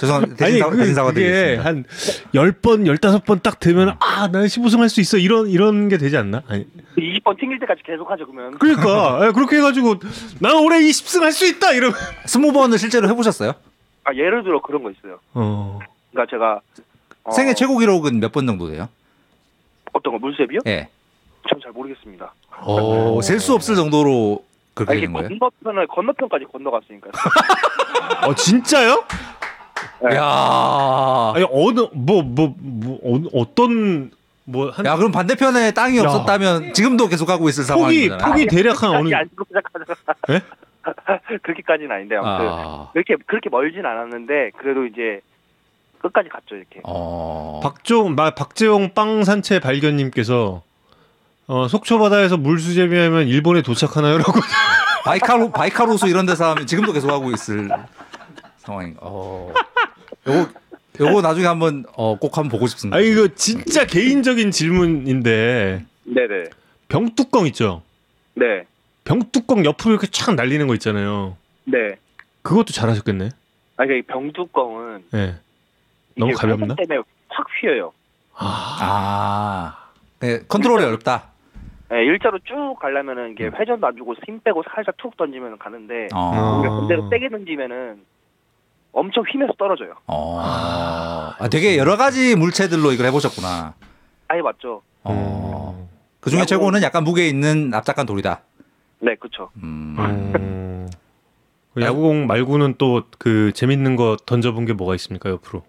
죄송합니다. 대신, 아니, 사, 그, 대신 사과드리겠습니다. 한 열 번, 열다섯 번 딱 되면 아, 나는 십오 승 할 수 있어. 이런 이런 게 되지 않나? 아니. 이십 번 튕길 때까지 계속 하죠, 그러면. 그러니까. 그렇게 해가지고 난 올해 이십 승 할 수 있다. 이러면. 스무 번을 실제로 해보셨어요? 아, 예를 들어 그런 거 있어요. 어. 그러니까 제가 어... 생애 최고 기록은 몇 번 정도 돼요? 어떤 거? 물수제비요? 예. 전 잘 모르겠습니다. 오, 셀 수 없을 정도로 그렇게 되는 거예요? 건너편을 건너편까지 건너갔으니까요. 어, 진짜요? 네. 야, 아니 어느 뭐뭐 뭐, 뭐, 어떤 뭐 한... 야, 그럼 반대편에 땅이 야. 없었다면 지금도 계속 가고 있을 상황이잖아요. 폭이 대략 한 어느? 네? 그렇게까지는 아닌데 아무튼 아... 그렇게 그렇게 멀진 않았는데 그래도 이제 끝까지 갔죠 이렇게. 어... 박종 막 박재용 빵 산채 발견님께서 어, 속초 바다에서 물수제비하면 일본에 도착하나요라고. 바이카로 바이카로수 이런 데서 하면 지금도 계속 하고 있을 상황인. 어. 요거 요거 나중에 한번 어, 꼭 한번 보고 싶습니다. 아, 이거 진짜 개인적인 질문인데. 네네. 병뚜껑 있죠. 네. 병뚜껑 옆으로 이렇게 착 날리는 거 있잖아요. 네. 그것도 잘하셨겠네. 아, 이 병뚜껑은. 네. 너무 가볍나? 때문에 확 휘어요. 아. 아. 네, 컨트롤이 어렵다. 네, 일자로 쭉 가려면은 이게 회전도 안 주고 힘 빼고 살짝 툭 던지면 가는데 아. 그대로 세게 던지면은 엄청 휘면서 떨어져요. 아. 아, 되게 여러 가지 물체들로 이걸 해보셨구나. 아예 맞죠. 어. 그 중에 최고는 약간 무게 있는 납작한 돌이다. 네, 그렇죠. 음. 음. 야구공 말고는 또 그 재밌는 거 던져본 게 뭐가 있습니까 옆으로?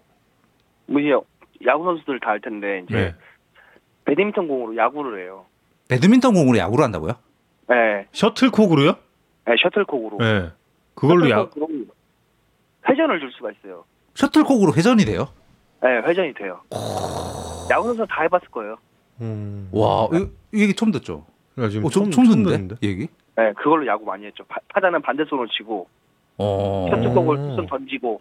뭐요? 야구 선수들 다 알 텐데 이제 네. 배드민턴 공으로 야구를 해요. 배드민턴 공으로 야구를 한다고요? 네. 셔틀콕으로요? 네, 셔틀콕으로. 네. 그걸로 야. 회전을 줄 수가 있어요. 셔틀콕으로 회전이 돼요? 네, 회전이 돼요. 오... 야구 선수 다 해봤을 거예요. 음... 와, 이, 이 얘기 처음 듣죠? 야, 지금 어, 처음, 처음 듣는데? 이 얘기? 네, 그걸로 야구 많이 했죠. 파, 파자는 반대손으로 치고, 어... 셔틀콕을 투수는 던지고.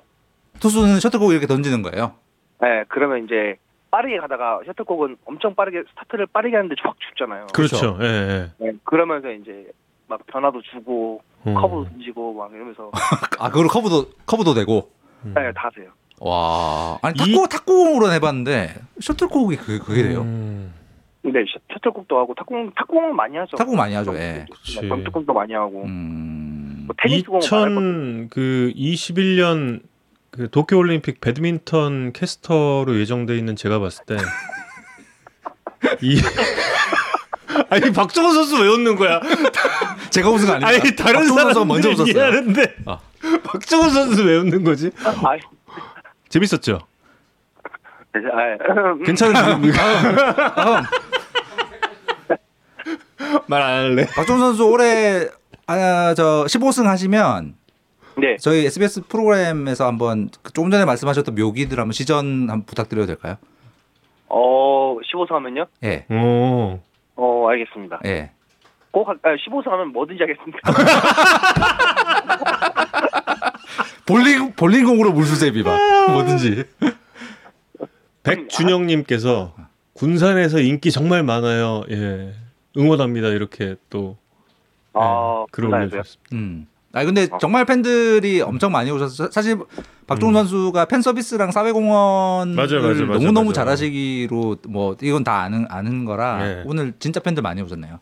투수는 셔틀콕을 이렇게 던지는 거예요? 네, 그러면 이제 빠르게 가다가 셔틀콕은 엄청 빠르게 스타트를 빠르게 하는데 확 죽잖아요. 그렇죠. 예. 네, 네. 네, 그러면서 이제 막 변화도 주고. 음. 커브도 던지고 막 이러면서 아 그걸 커브도 커브도 되고 음. 네 다 돼요. 와 아니 탁구 이... 탁구공으로 해봤는데 셔틀콕이 그게 그게 돼요. 음. 네 셔틀콕도 하고 탁구 탁구공은 많이 하죠. 탁구 많이 하죠. 예. 탁구공도 많이 하고. 음. 뭐 테니스공. 이천이십일 년 그 도쿄올림픽 배드민턴 캐스터로 예정돼 있는 제가 봤을 때 이 아니 박정훈 선수 왜 웃는 거야? 제가 웃은 거 아니야? 아니 다른 사람은 먼저 웃었어요. 아. 박정훈 선수 왜 웃는 거지? 아, 재밌었죠? 아, 괜찮은데? 아, 말 안 할래. 박정훈 선수 올해 아, 저 십오 승 하시면 네. 저희 에스비에스 프로그램에서 한번 조금 전에 말씀하셨던 묘기들 한번 시전 한번 부탁드려도 될까요? 어 십오 승 하면요? 예. 네. 오. 어 알겠습니다. 예. 꼭 아, 십오 승 하면 뭐든지 하겠습니다. 볼링 볼링공으로 물수제비 막 뭐든지. 백준영님께서 군산에서 인기 정말 많아요. 예. 응원합니다. 이렇게 또 예, 아, 글을 올려주셨습니다. 음. 아 근데 정말 팬들이 엄청 많이 오셔서 사실 박종훈 음. 선수가 팬 서비스랑 사회공헌을 맞아, 맞아, 맞아, 너무너무 맞아. 잘하시기로 뭐 이건 다 아는 아는 거라 네. 오늘 진짜 팬들 많이 오셨네요.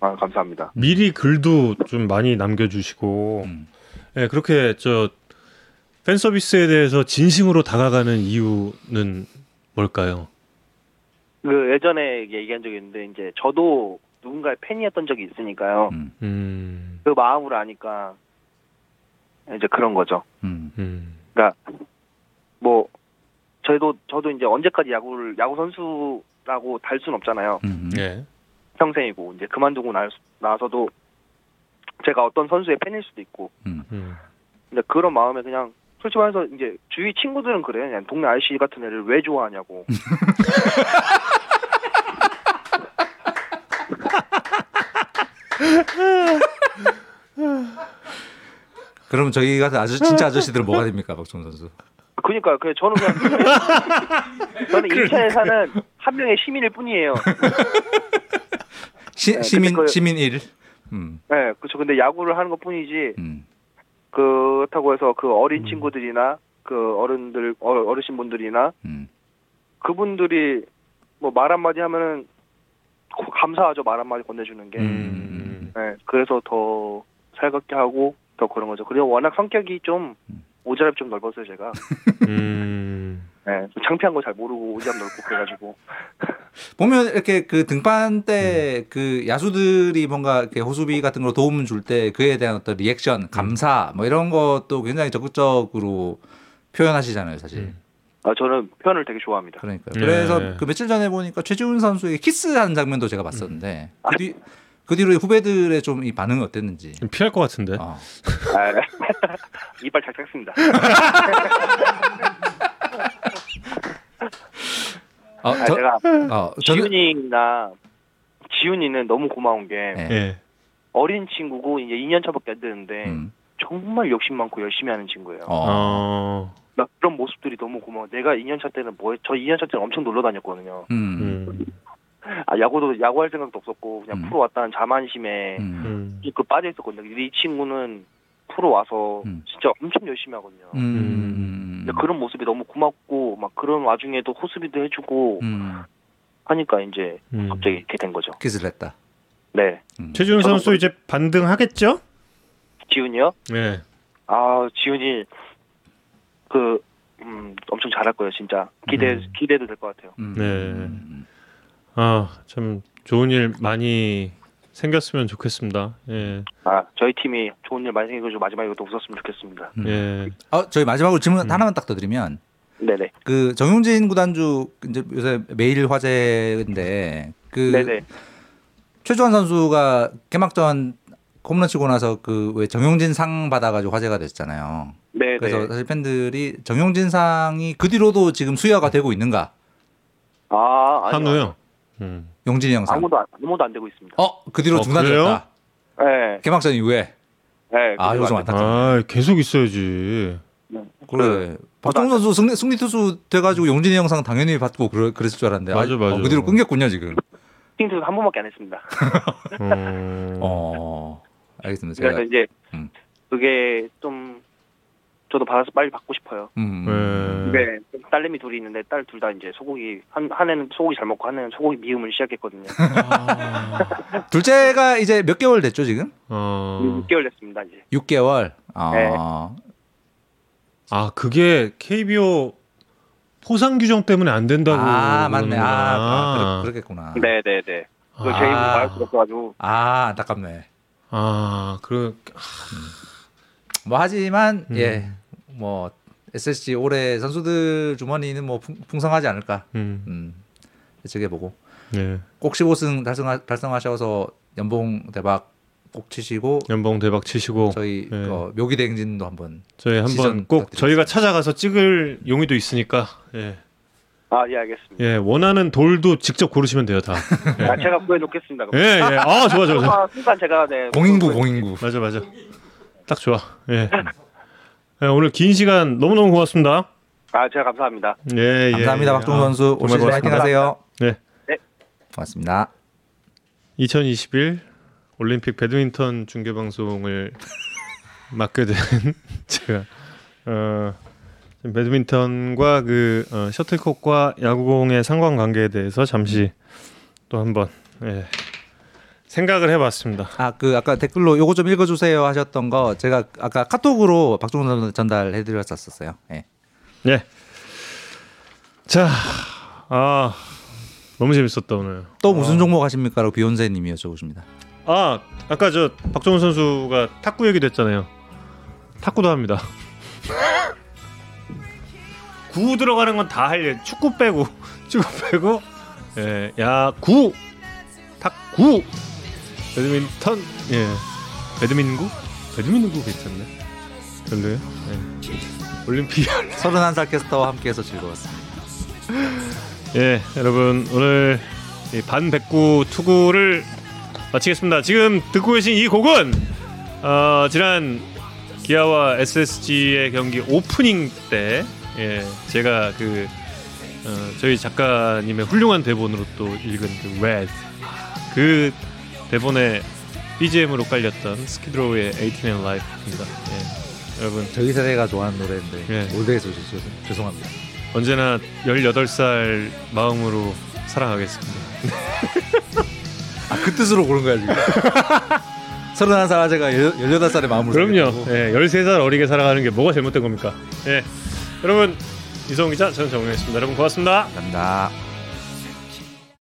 아 감사합니다. 미리 글도 좀 많이 남겨주시고 음. 네, 그렇게 저 팬 서비스에 대해서 진심으로 다가가는 이유는 뭘까요? 그 예전에 얘기한 적이 있는데 이제 저도 누군가의 팬이었던 적이 있으니까요. 음. 음. 그 마음을 아니까 이제 그런 거죠. 음. 음. 그러니까 뭐 저도 저도 이제 언제까지 야구를 야구 선수라고 달 수는 없잖아요. 음. 예. 평생이고 이제 그만두고 나서도 제가 어떤 선수의 팬일 수도 있고. 음. 음. 근데 그런 마음에 그냥 솔직히 말해서 이제 주위 친구들은 그래. 그냥 동네 아이씨 같은 애를 왜 좋아하냐고. 그럼 저희 같은 아저씨, 진짜 아저씨들은 뭐가 됩니까, 박종훈 선수? 그러니까 그 저는 그냥 저는 그러니까. 일 차에 사는 한 명의 시민일 뿐이에요. 시, 네, 시민 그, 시민 일. 음. 네, 그렇죠. 근데 야구를 하는 것뿐이지. 음. 그렇다고 해서 그 어린 음. 친구들이나 그 어른들 어르신분들이나 음. 그분들이 뭐 말 한마디 하면은 감사하죠. 말 한마디 건네주는 게. 음. 네, 그래서 더 살갑게 하고 더 그런 거죠. 그리고 워낙 성격이 좀 오지랖 좀 넓었어요 제가. 음. 네, 창피한 거 잘 모르고 오지랖 넓고 그래가지고. 보면 이렇게 그 등판 때 그 음. 야수들이 뭔가 이렇게 호수비 같은 걸 도움을 줄 때 그에 대한 어떤 리액션, 감사 뭐 이런 것도 굉장히 적극적으로 표현하시잖아요 사실. 음. 아 저는 표현을 되게 좋아합니다. 그러니까. 네. 그래서 그 며칠 전에 보니까 최지훈 선수에게 키스하는 장면도 제가 봤었는데. 음. 그 뒤... 그 뒤로 후배들의 좀 이 반응이 어땠는지. 피할 것 같은데. 어. 이빨 잘 닦습니다. 어, 아, 제가 어, 지훈이나 지훈이는 너무 고마운 게 네. 어린 친구고 이제 이 년 차밖에 안 되는데 음. 정말 욕심 많고 열심히 하는 친구예요. 어. 나 그런 모습들이 너무 고마워. 내가 이 년 차 때는 뭐 저 이 년 차 때는 엄청 놀러 다녔거든요. 음. 음. 아, 야구도, 야구할 생각도 없었고, 그냥 음. 프로 왔다는 자만심에, 음. 그 빠져있었거든요. 이 친구는 프로 와서 음. 진짜 엄청 열심히 하거든요. 음. 근데 그런 모습이 너무 고맙고, 막 그런 와중에도 호수비도 해주고, 음. 하니까 이제 음. 갑자기 이렇게 된 거죠. 기술을 했다. 네. 음. 최지훈 선수 이제 반등하겠죠? 지훈이요? 네. 아, 지훈이, 그, 음, 엄청 잘할 거예요, 진짜. 기대, 음. 기대도 될 것 같아요. 음. 네. 아, 참 좋은 일 많이 생겼으면 좋겠습니다. 예. 아, 저희 팀이 좋은 일 많이 생기고 마지막에 또 웃었으면 좋겠습니다. 음. 예. 아, 저희 마지막으로 질문 음. 하나만 딱 더 드리면, 네네. 그 정용진 구단주 이제 요새 매일 화제인데, 그 네네. 최주환 선수가 개막전 홈런 치고 나서 그 왜 정용진 상 받아가지고 화제가 됐잖아요. 네네. 그래서 사실 팬들이 정용진 상이 그 뒤로도 지금 수여가 되고 있는가? 아, 한우요. 음. 용진이 영상 아무도 안, 아무도 안 되고 있습니다. 어, 그 뒤로 어, 중단됐다. 네. 개막전 이후에. 네. 아, 요즘 안타깝다. 아, 계속 있어야지. 네. 그래. 네. 박종훈 선수 승리, 승리 투수 돼가지고 용진이 영상 당연히 받고 그러, 그랬을 줄 알았는데. 맞아, 맞아. 어, 그 뒤로 끊겼군요 지금. 킹 투수 한 번밖에 안 했습니다. 음... 어, 알겠습니다. 제가... 그래서 이제 음. 그게 좀 저도 받아서 빨리 받고 싶어요. 음. 네. 네. 딸내미 둘이 있는데 딸 둘 다 이제 소고기 한, 한 애는 소고기 잘 먹고 한 애는 소고기 미음을 시작했거든요. 아. 둘째가 이제 몇 개월 됐죠 지금? 어. 육 개월 됐습니다 이제. 육 개월. 아. 네. 아 그게 케이비오 포상 규정 때문에 안 된다고. 아 맞네. 아, 아. 아 그렇겠구나. 네네네. 그걸 제 입으로 말할 수 없어가지고. 아 안타깝네. 아 그래. 뭐 하지만 음. 예 뭐 에스에스지 올해 선수들 주머니는 뭐 풍, 풍성하지 않을까 음. 음, 예측해 보고 예. 꼭 십오 승 달성하, 달성하셔서 연봉 대박 꼭 치시고 연봉 대박 치시고 저희 예. 어, 묘기 대행진도 한번 저희 한번 꼭 부탁드리겠습니다. 저희가 찾아가서 찍을 용의도 있으니까 예. 아, 예, 알겠습니다. 예, 원하는 돌도 직접 고르시면 돼요, 다. 예. 아, 제가 구해놓겠습니다. 그럼. 예, 예. 아, 좋아, 좋아, 좋아. 순간 제가 네. 공인구, 공인구. 맞아, 맞아. 딱 좋아. 예. 예, 오늘 긴 시간 너무너무 고맙습니다. 아, 제가 감사합니다. 예, 예. 감사합니다, 박종훈 선수. 올 시즌 파이팅 하세요. 네. 네. 고맙습니다. 이천이십일 올림픽 배드민턴 중계 방송을 맡게 된 제가 어, 배드민턴과 그 어, 셔틀콕과 야구공의 상관관계에 대해서 잠시 또 한번 예. 생각을 해봤습니다. 아, 그 아까 댓글로 요거 좀 읽어주세요 하셨던 거 제가 아까 카톡으로 박종훈 선수 전달해드렸었어요. 예. 예. 자, 아 너무 재밌었다 오늘. 또 무슨 어. 종목 하십니까라고 비욘세님이 여쭤보십니다. 아, 아까 저 박종훈 선수가 탁구 얘기도 했잖아요. 탁구도 합니다. 구 들어가는 건 다 할 예. 축구 빼고, 축구 빼고, 예, 야구, 탁구. 배드민턴 예 배드민구 배드민구 괜찮네 별로요 예. 올림피아를 서른한 살 캐스터와 함께해서 즐거웠습니다. 예, 여러분 오늘 이 반백구 투구를 마치겠습니다. 지금 듣고 계신 이 곡은 어, 지난 기아와 에스에스지의 경기 오프닝 때 예, 제가 그 어, 저희 작가님의 훌륭한 대본으로 또 읽은 그 Red 그 대본에 비지엠으로 깔렸던 스키드로우의 에이틴 앤 Life입니다. 예, 여러분 저희 세대가 좋아하는 노래인데 예. 올드해서 죄송합니다. 언제나 열여덟 살 마음으로 사랑하겠습니다. 아, 그 뜻으로 그런 거야 지금. 서른한 살 아재가 열여덟 살의 마음으로. 그럼요. 예, 열세 살 어리게 살아가는 게 뭐가 잘못된 겁니까? 예, 여러분 이성훈 기자, 저는 정우영이었습니다. 여러분 고맙습니다. 감사합니다.